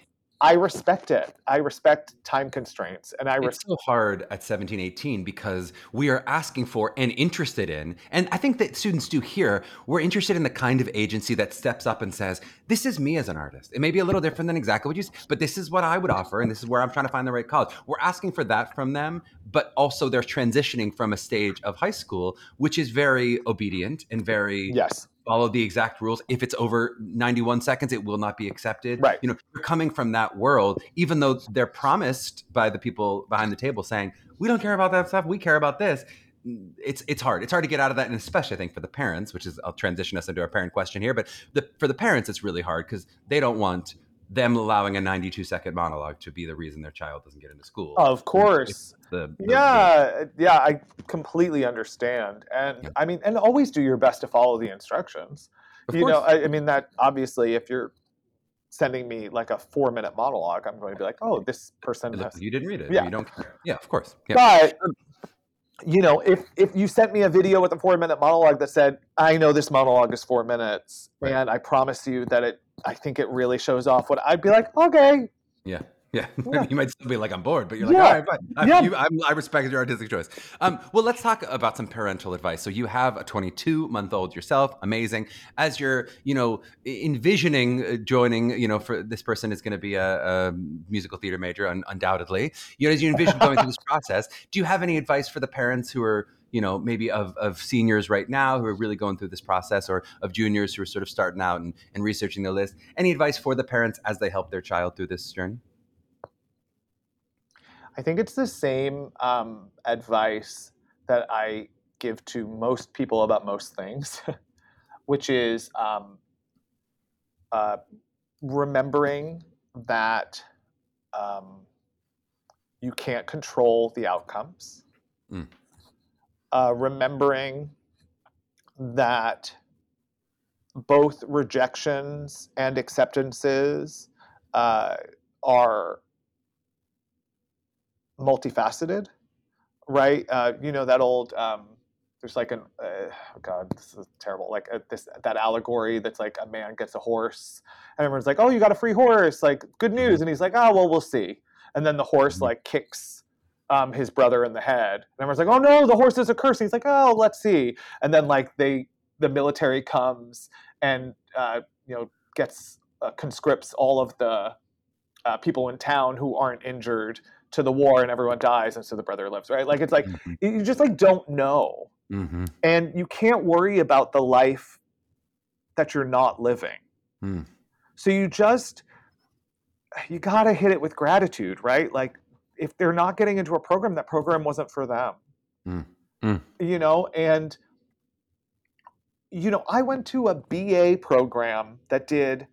I respect it. I respect time constraints. And I respect- It's so hard at seventeen, eighteen because we are asking for and interested in, and I think that students do here, we're interested in the kind of agency that steps up and says, this is me as an artist. It may be a little different than exactly what you, but this is what I would offer, and this is where I'm trying to find the right college. We're asking for that from them, but also they're transitioning from a stage of high school, which is very obedient and very- Yes. Follow the exact rules. If it's over ninety-one seconds, it will not be accepted. Right. You know, you're coming from that world, even though they're promised by the people behind the table saying, we don't care about that stuff. We care about this. It's it's hard. It's hard to get out of that. And especially, I think, for the parents, which is, I'll transition us into our parent question here. But the, for the parents, it's really hard because they don't want them allowing a ninety-two second monologue to be the reason their child doesn't get into school. Of course. The, the, yeah. The... Yeah. I completely understand. And yeah. I mean, and always do your best to follow the instructions. Of you course. know, I, I mean that obviously if you're sending me like a four minute monologue, I'm going to be like, oh, this person. Has... You didn't read it. Yeah. You don't care. Yeah, of course. Yeah. But you know, if, if you sent me a video with a four minute monologue that said, I know this monologue is four minutes right. and I promise you that it, I think it really shows off what I'd be like, okay. Yeah. Yeah. yeah. You might still be like, I'm bored, but you're like, yeah. all right, fine. I, yeah. you, I, I respect your artistic choice. Um, well, let's talk about some parental advice. So you have a twenty-two month old yourself. Amazing. As you're, you know, envisioning joining, you know, for this person is going to be a, a musical theater major, un- undoubtedly. You know, as you envision going through this process, do you have any advice for the parents who are, you know, maybe of, of seniors right now who are really going through this process, or of juniors who are sort of starting out and, and researching the list? Any advice for the parents as they help their child through this journey? I think it's the same um, advice that I give to most people about most things, which is um, uh, remembering that um, you can't control the outcomes. Mm. Uh, remembering that both rejections and acceptances uh, are multifaceted, right? Uh, you know, that old, um, There's like an uh, oh God, this is terrible. Like a, this that allegory that's like a man gets a horse, and everyone's like, "Oh, you got a free horse! Like good news!" And he's like, "Oh, well, we'll see." And then the horse like kicks um, his brother in the head, and everyone's like, "Oh no, the horse is a curse!" He's like, "Oh, let's see." And then like they the military comes and uh, you know gets uh, conscripts all of the uh, people in town who aren't injured to the war, and everyone dies, and so the brother lives. Right? Like it's like mm-hmm. you just like don't know. Mm-hmm. And you can't worry about the life that you're not living. Mm. So you just, you got to hit it with gratitude, right? Like if they're not getting into a program, that program wasn't for them, mm. Mm. you know? And, you know, I went to a B A program that did,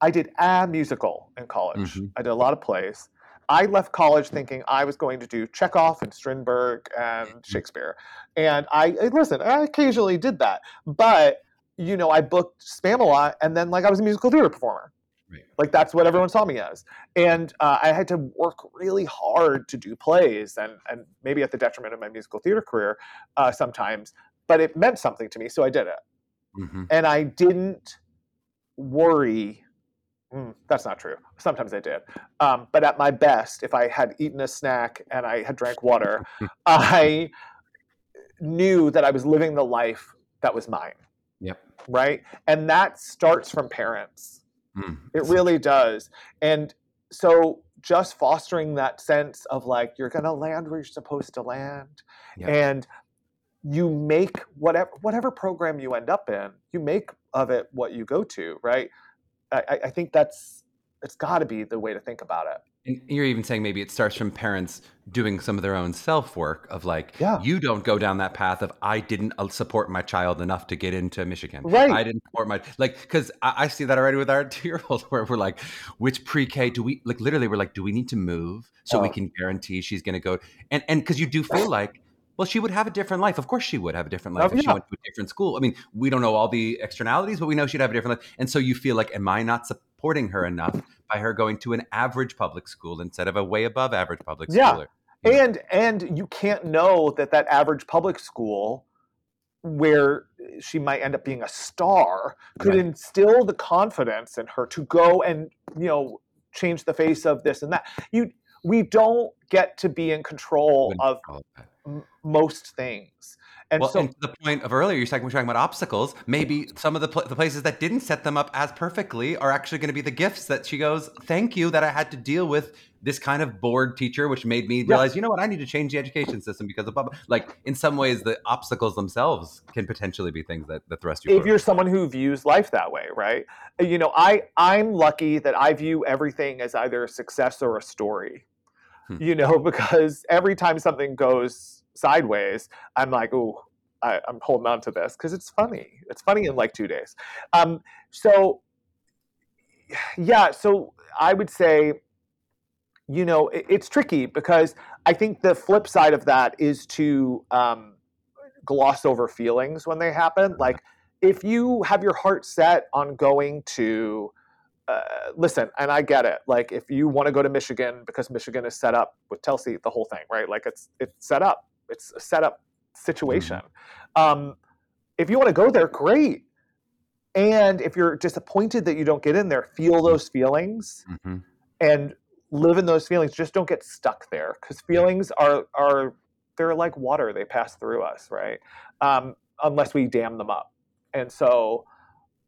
I did a musical in college. Mm-hmm. I did a lot of plays. I left college thinking I was going to do Chekhov and Strindberg and Shakespeare. And I, listen, I occasionally did that. But, you know, I booked Spamalot, and then, like, I was a musical theater performer. Right. Like, that's what everyone saw me as. And uh, I had to work really hard to do plays, and, and maybe at the detriment of my musical theater career uh, sometimes. But it meant something to me, so I did it. Mm-hmm. And I didn't worry. Mm, that's not true. Sometimes I did. Um, but at my best, if I had eaten a snack and I had drank water, I knew that I was living the life that was mine. Yep. Right? And that starts from parents. Mm. It really does. And so just fostering that sense of like, you're going to land where you're supposed to land. Yep. And you make whatever, whatever program you end up in, you make of it what you go to, right? I, I think that's, it's got to be the way to think about it. And you're even saying maybe it starts from parents doing some of their own self-work of like, yeah. you don't go down that path of, I didn't support my child enough to get into Michigan. Right. I didn't support my, like, because I, I see that already with our two-year-old where we're like, which pre-K do we, like literally we're like, do we need to move so oh. we can guarantee she's going to go? And and because you do feel like, well, she would have a different life. Of course she would have a different life oh, if yeah. she went to a different school. I mean, we don't know all the externalities, but we know she'd have a different life. And so you feel like, am I not supporting her enough by her going to an average public school instead of a way above average public school? Yeah. Yeah. And, and you can't know that that average public school where she might end up being a star could right. instill the confidence in her to go and, you know, change the face of this and that. You, we don't get to be in control of most things. And well, so and to the point of earlier, you're talking, we're talking about obstacles. Maybe some of the, pl- the places that didn't set them up as perfectly are actually going to be the gifts that she goes, thank you that I had to deal with this kind of bored teacher, which made me realize, yeah. you know what, I need to change the education system because of, like, in some ways, the obstacles themselves can potentially be things that, that thrust you forward. If you're someone who views life that way, right? You know, I, I'm lucky that I view everything as either a success or a story. You know, because every time something goes sideways, I'm like, ooh, I, I'm holding on to this because it's funny. It's funny in like two days. Um, so, yeah, so I would say, you know, it, it's tricky because I think the flip side of that is to um, gloss over feelings when they happen. Like, if you have your heart set on going to Uh, listen, and I get it. Like, if you want to go to Michigan because Michigan is set up with Telsey, the whole thing, right? Like, it's it's set up. It's a set up situation. Mm-hmm. Um, if you want to go there, great. And if you're disappointed that you don't get in there, feel those feelings mm-hmm. and live in those feelings. Just don't get stuck there because feelings are are they're like water. They pass through us, right? Um, unless we dam them up. And so,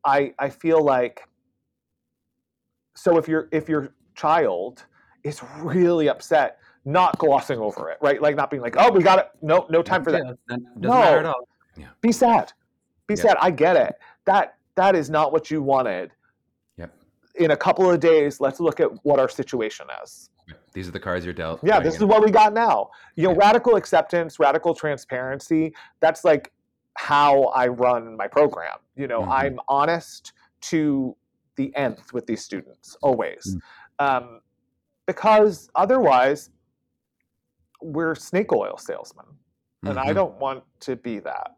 I I feel like. So if your if your child is really upset, not glossing over it, right? Like not being like, oh, we got it. No, no time for that. Yeah, that doesn't no. matter at all. Yeah. Be sad. Be yeah. sad. I get it. That that is not what you wanted. Yep. In a couple of days, let's look at what our situation is. These are the cards you're dealt. Yeah, this is what we got now. You know, yeah. radical acceptance, radical transparency. That's like how I run my program. You know, mm-hmm. I'm honest to the nth with these students, always. Mm. Um, because otherwise, we're snake oil salesmen. Mm-hmm. And I don't want to be that.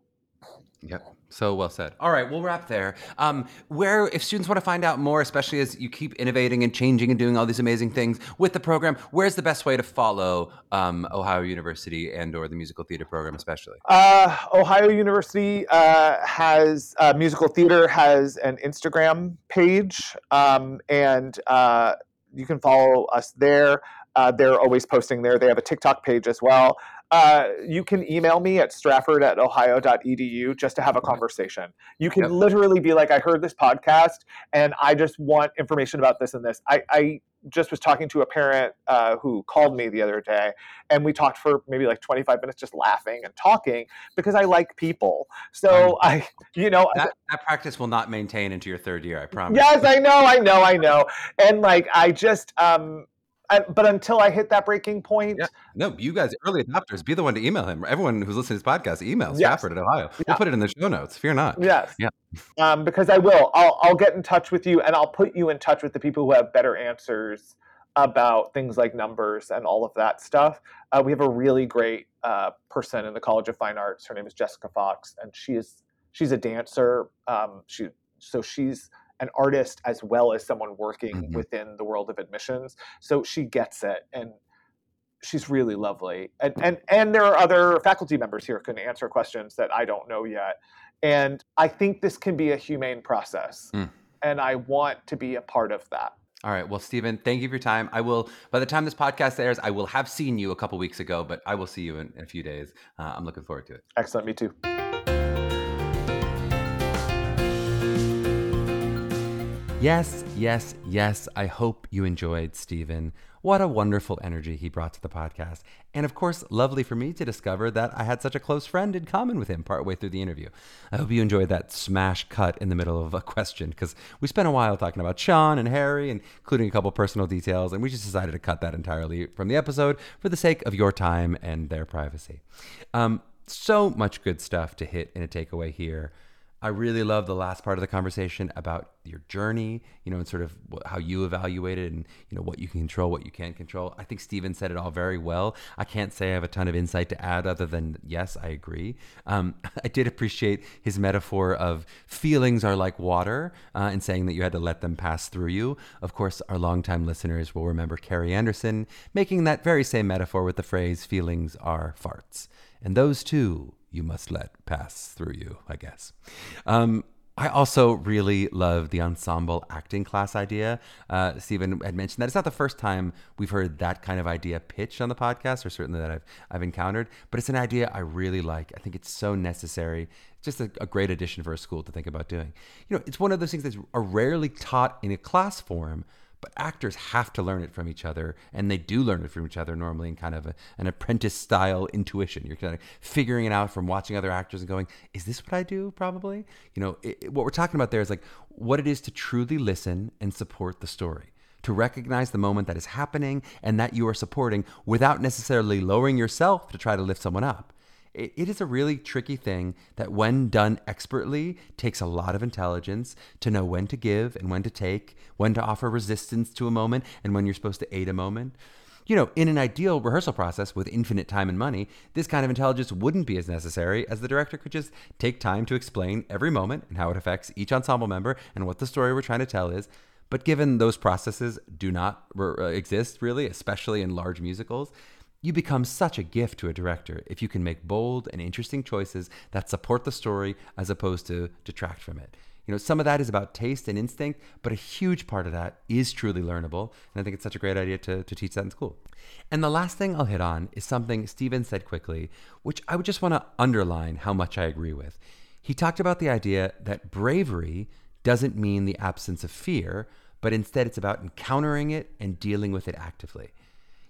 Yep. So well said. All right, we'll wrap there. Um, where, if students want to find out more, especially as you keep innovating and changing and doing all these amazing things with the program, where's the best way to follow um, Ohio University and or the musical theater program especially? Uh, Ohio University uh, has, uh, musical theater has an Instagram page, um, and uh, you can follow us there. Uh, they're always posting there. They have a TikTok page as well. Uh, you can email me at strafford at ohio dot e d u just to have a conversation. You can yep. literally be like, I heard this podcast and I just want information about this and this. I, I just was talking to a parent uh, who called me the other day, and we talked for maybe like twenty-five minutes just laughing and talking because I like people. So um, I, you know. That, that practice will not maintain into your third year, I promise. Yes, I know, I know, I know. And like, I just... um. I, but until I hit that breaking point. Yeah. No, you guys, early adopters, be the one to email him. Everyone who's listening to this podcast, email yes. Stafford at Ohio. Yeah. We'll put it in the show notes. Fear not. Yes. Yeah. Um, because I will. I'll, I'll get in touch with you, and I'll put you in touch with the people who have better answers about things like numbers and all of that stuff. Uh, we have a really great uh, person in the College of Fine Arts. Her name is Jessica Fox, and she is she's a dancer. Um, she so she's... an artist as well as someone working mm-hmm. within the world of admissions. So she gets it, and she's really lovely. And and and there are other faculty members here who can answer questions that I don't know yet. And I think this can be a humane process. Mm. And I want to be a part of that. All right. Well, Steven, thank you for your time. I will, by the time this podcast airs, I will have seen you a couple weeks ago, but I will see you in, in a few days. Uh, I'm looking forward to it. Excellent. Me too. Yes, yes, yes. I hope you enjoyed Steven. What a wonderful energy he brought to the podcast. And of course, lovely for me to discover that I had such a close friend in common with him partway through the interview. I hope you enjoyed that smash cut in the middle of a question, because we spent a while talking about Sean and Harry, including a couple personal details, and we just decided to cut that entirely from the episode for the sake of your time and their privacy. Um, so much good stuff to hit in a takeaway here. I really love the last part of the conversation about your journey, you know, and sort of how you evaluate it and, you know, what you can control, what you can't control. I think Steven said it all very well. I can't say I have a ton of insight to add other than, yes, I agree. Um, I did appreciate his metaphor of feelings are like water uh, and saying that you had to let them pass through you. Of course, our longtime listeners will remember Carrie Anderson making that very same metaphor with the phrase feelings are farts. And those too, you must let pass through you, I guess. Um, I also really love the ensemble acting class idea. Uh, Steven had mentioned that it's not the first time we've heard that kind of idea pitched on the podcast, or certainly that I've I've encountered, but it's an idea I really like. I think it's so necessary. Just a, a great addition for a school to think about doing. You know, it's one of those things that are rarely taught in a class form, but actors have to learn it from each other, and they do learn it from each other normally in kind of a, an apprentice-style intuition. You're kind of figuring it out from watching other actors and going, is this what I do, probably? You know, it, it, what we're talking about there is like what it is to truly listen and support the story, to recognize the moment that is happening and that you are supporting without necessarily lowering yourself to try to lift someone up. It is a really tricky thing that when done expertly takes a lot of intelligence to know when to give and when to take, when to offer resistance to a moment and when you're supposed to aid a moment. You know, in an ideal rehearsal process with infinite time and money, this kind of intelligence wouldn't be as necessary, as the director could just take time to explain every moment and how it affects each ensemble member and what the story we're trying to tell is. But given those processes do not exist really, especially in large musicals, you become such a gift to a director if you can make bold and interesting choices that support the story as opposed to detract from it. You know, some of that is about taste and instinct, but a huge part of that is truly learnable. And I think it's such a great idea to, to teach that in school. And the last thing I'll hit on is something Steven said quickly, which I would just want to underline how much I agree with. He talked about the idea that bravery doesn't mean the absence of fear, but instead it's about encountering it and dealing with it actively.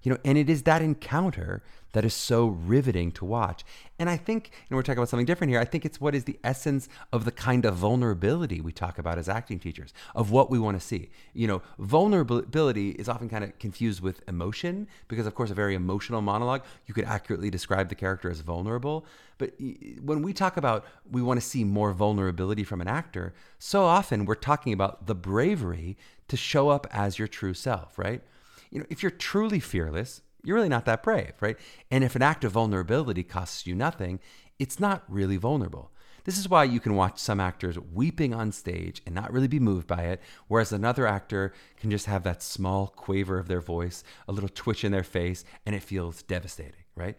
You know, and it is that encounter that is so riveting to watch. And I think, and we're talking about something different here, I think it's what is the essence of the kind of vulnerability we talk about as acting teachers, of what we want to see. You know, vulnerability is often kind of confused with emotion, because of course a very emotional monologue, you could accurately describe the character as vulnerable. But when we talk about we want to see more vulnerability from an actor, so often we're talking about the bravery to show up as your true self, right? You know, if you're truly fearless, you're really not that brave, right? And if an act of vulnerability costs you nothing, it's not really vulnerable. This is why you can watch some actors weeping on stage and not really be moved by it, whereas another actor can just have that small quaver of their voice, a little twitch in their face, and it feels devastating, right?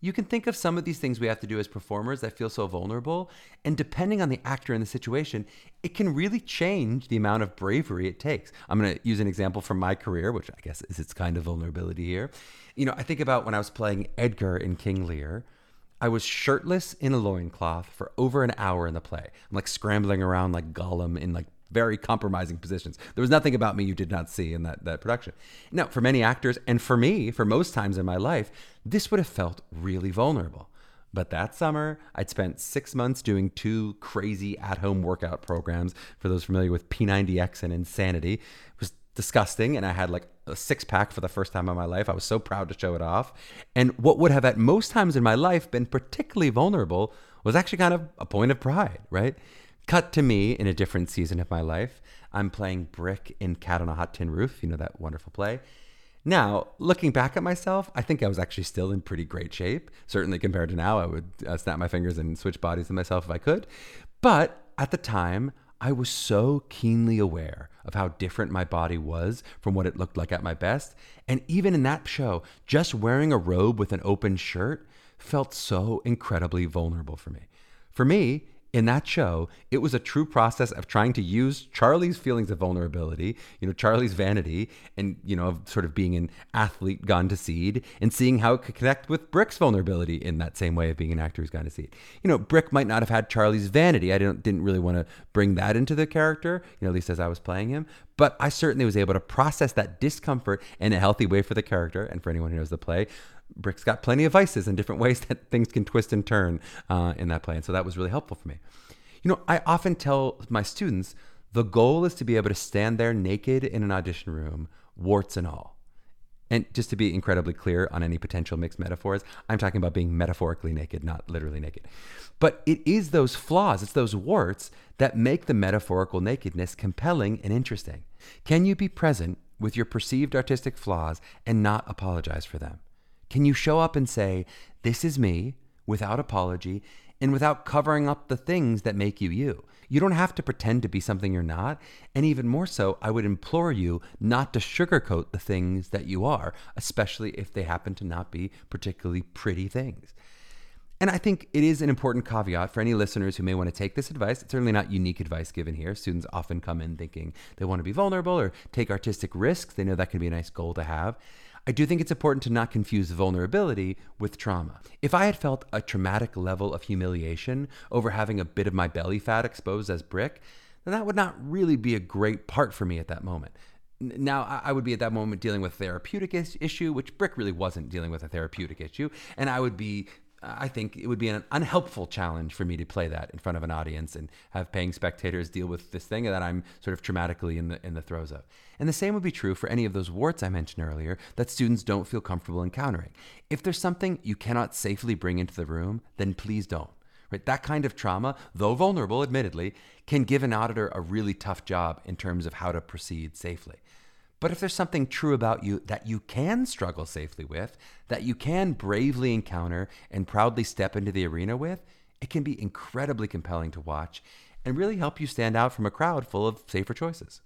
You can think of some of these things we have to do as performers that feel so vulnerable, and depending on the actor and the situation, it can really change the amount of bravery it takes. I'm going to use an example from my career, which I guess is its kind of vulnerability here. You know, I think about when I was playing Edgar in King Lear, I was shirtless in a loincloth for over an hour in the play. I'm like scrambling around like Gollum in like very compromising positions. There was nothing about me you did not see in that, that production. Now, for many actors, and for me, for most times in my life, this would have felt really vulnerable. But that summer, I'd spent six months doing two crazy at-home workout programs. For those familiar with P ninety X and Insanity, it was disgusting, and I had like a six-pack for the first time in my life. I was so proud to show it off. And what would have at most times in my life been particularly vulnerable was actually kind of a point of pride, right? Cut to me in a different season of my life. I'm playing Brick in Cat on a Hot Tin Roof, you know, that wonderful play. Now, looking back at myself, I think I was actually still in pretty great shape. Certainly compared to now, I would uh, snap my fingers and switch bodies with myself if I could. But at the time, I was so keenly aware of how different my body was from what it looked like at my best. And even in that show, just wearing a robe with an open shirt felt so incredibly vulnerable for me. For me, in that show, it was a true process of trying to use Charlie's feelings of vulnerability, you know, Charlie's vanity, and, you know, of sort of being an athlete gone to seed, and seeing how it could connect with Brick's vulnerability in that same way of being an actor who's gone to seed. You know, Brick might not have had Charlie's vanity. I didn't, didn't really want to bring that into the character, you know, at least as I was playing him. But I certainly was able to process that discomfort in a healthy way for the character. And for anyone who knows the play, Brick's got plenty of vices and different ways that things can twist and turn uh, in that play. And so that was really helpful for me. You know, I often tell my students, the goal is to be able to stand there naked in an audition room, warts and all. And just to be incredibly clear on any potential mixed metaphors, I'm talking about being metaphorically naked, not literally naked. But it is those flaws, it's those warts that make the metaphorical nakedness compelling and interesting. Can you be present with your perceived artistic flaws and not apologize for them? Can you show up and say, this is me, without apology and without covering up the things that make you you? You don't have to pretend to be something you're not. And even more so, I would implore you not to sugarcoat the things that you are, especially if they happen to not be particularly pretty things. And I think it is an important caveat for any listeners who may want to take this advice. It's certainly not unique advice given here. Students often come in thinking they want to be vulnerable or take artistic risks. They know that can be a nice goal to have. I do think it's important to not confuse vulnerability with trauma. If I had felt a traumatic level of humiliation over having a bit of my belly fat exposed as Brick, then that would not really be a great part for me at that moment. Now, I would be at that moment dealing with a therapeutic issue, which Brick really wasn't dealing with a therapeutic issue, and I would be I think it would be an unhelpful challenge for me to play that in front of an audience and have paying spectators deal with this thing that I'm sort of traumatically in the in the throes of. And the same would be true for any of those warts I mentioned earlier that students don't feel comfortable encountering. If there's something you cannot safely bring into the room, then please don't. Right? That kind of trauma, though vulnerable, admittedly, can give an auditor a really tough job in terms of how to proceed safely. But if there's something true about you that you can struggle safely with, that you can bravely encounter and proudly step into the arena with, it can be incredibly compelling to watch and really help you stand out from a crowd full of safer choices.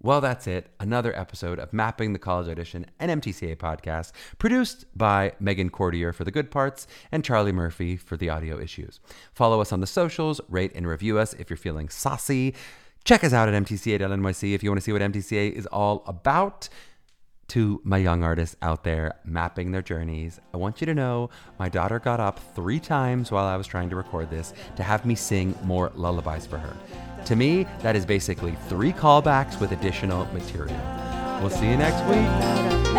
Well, that's it. Another episode of Mapping the College Audition, an M T C A podcast, produced by Meghan Cordier for the good parts and Charlie Murphy for the audio issues. Follow us on the socials, rate and review us if you're feeling saucy. Check us out at M T C A dot N Y C if you want to see what M T C A is all about. To my young artists out there mapping their journeys, I want you to know my daughter got up three times while I was trying to record this to have me sing more lullabies for her. To me, that is basically three callbacks with additional material. We'll see you next week.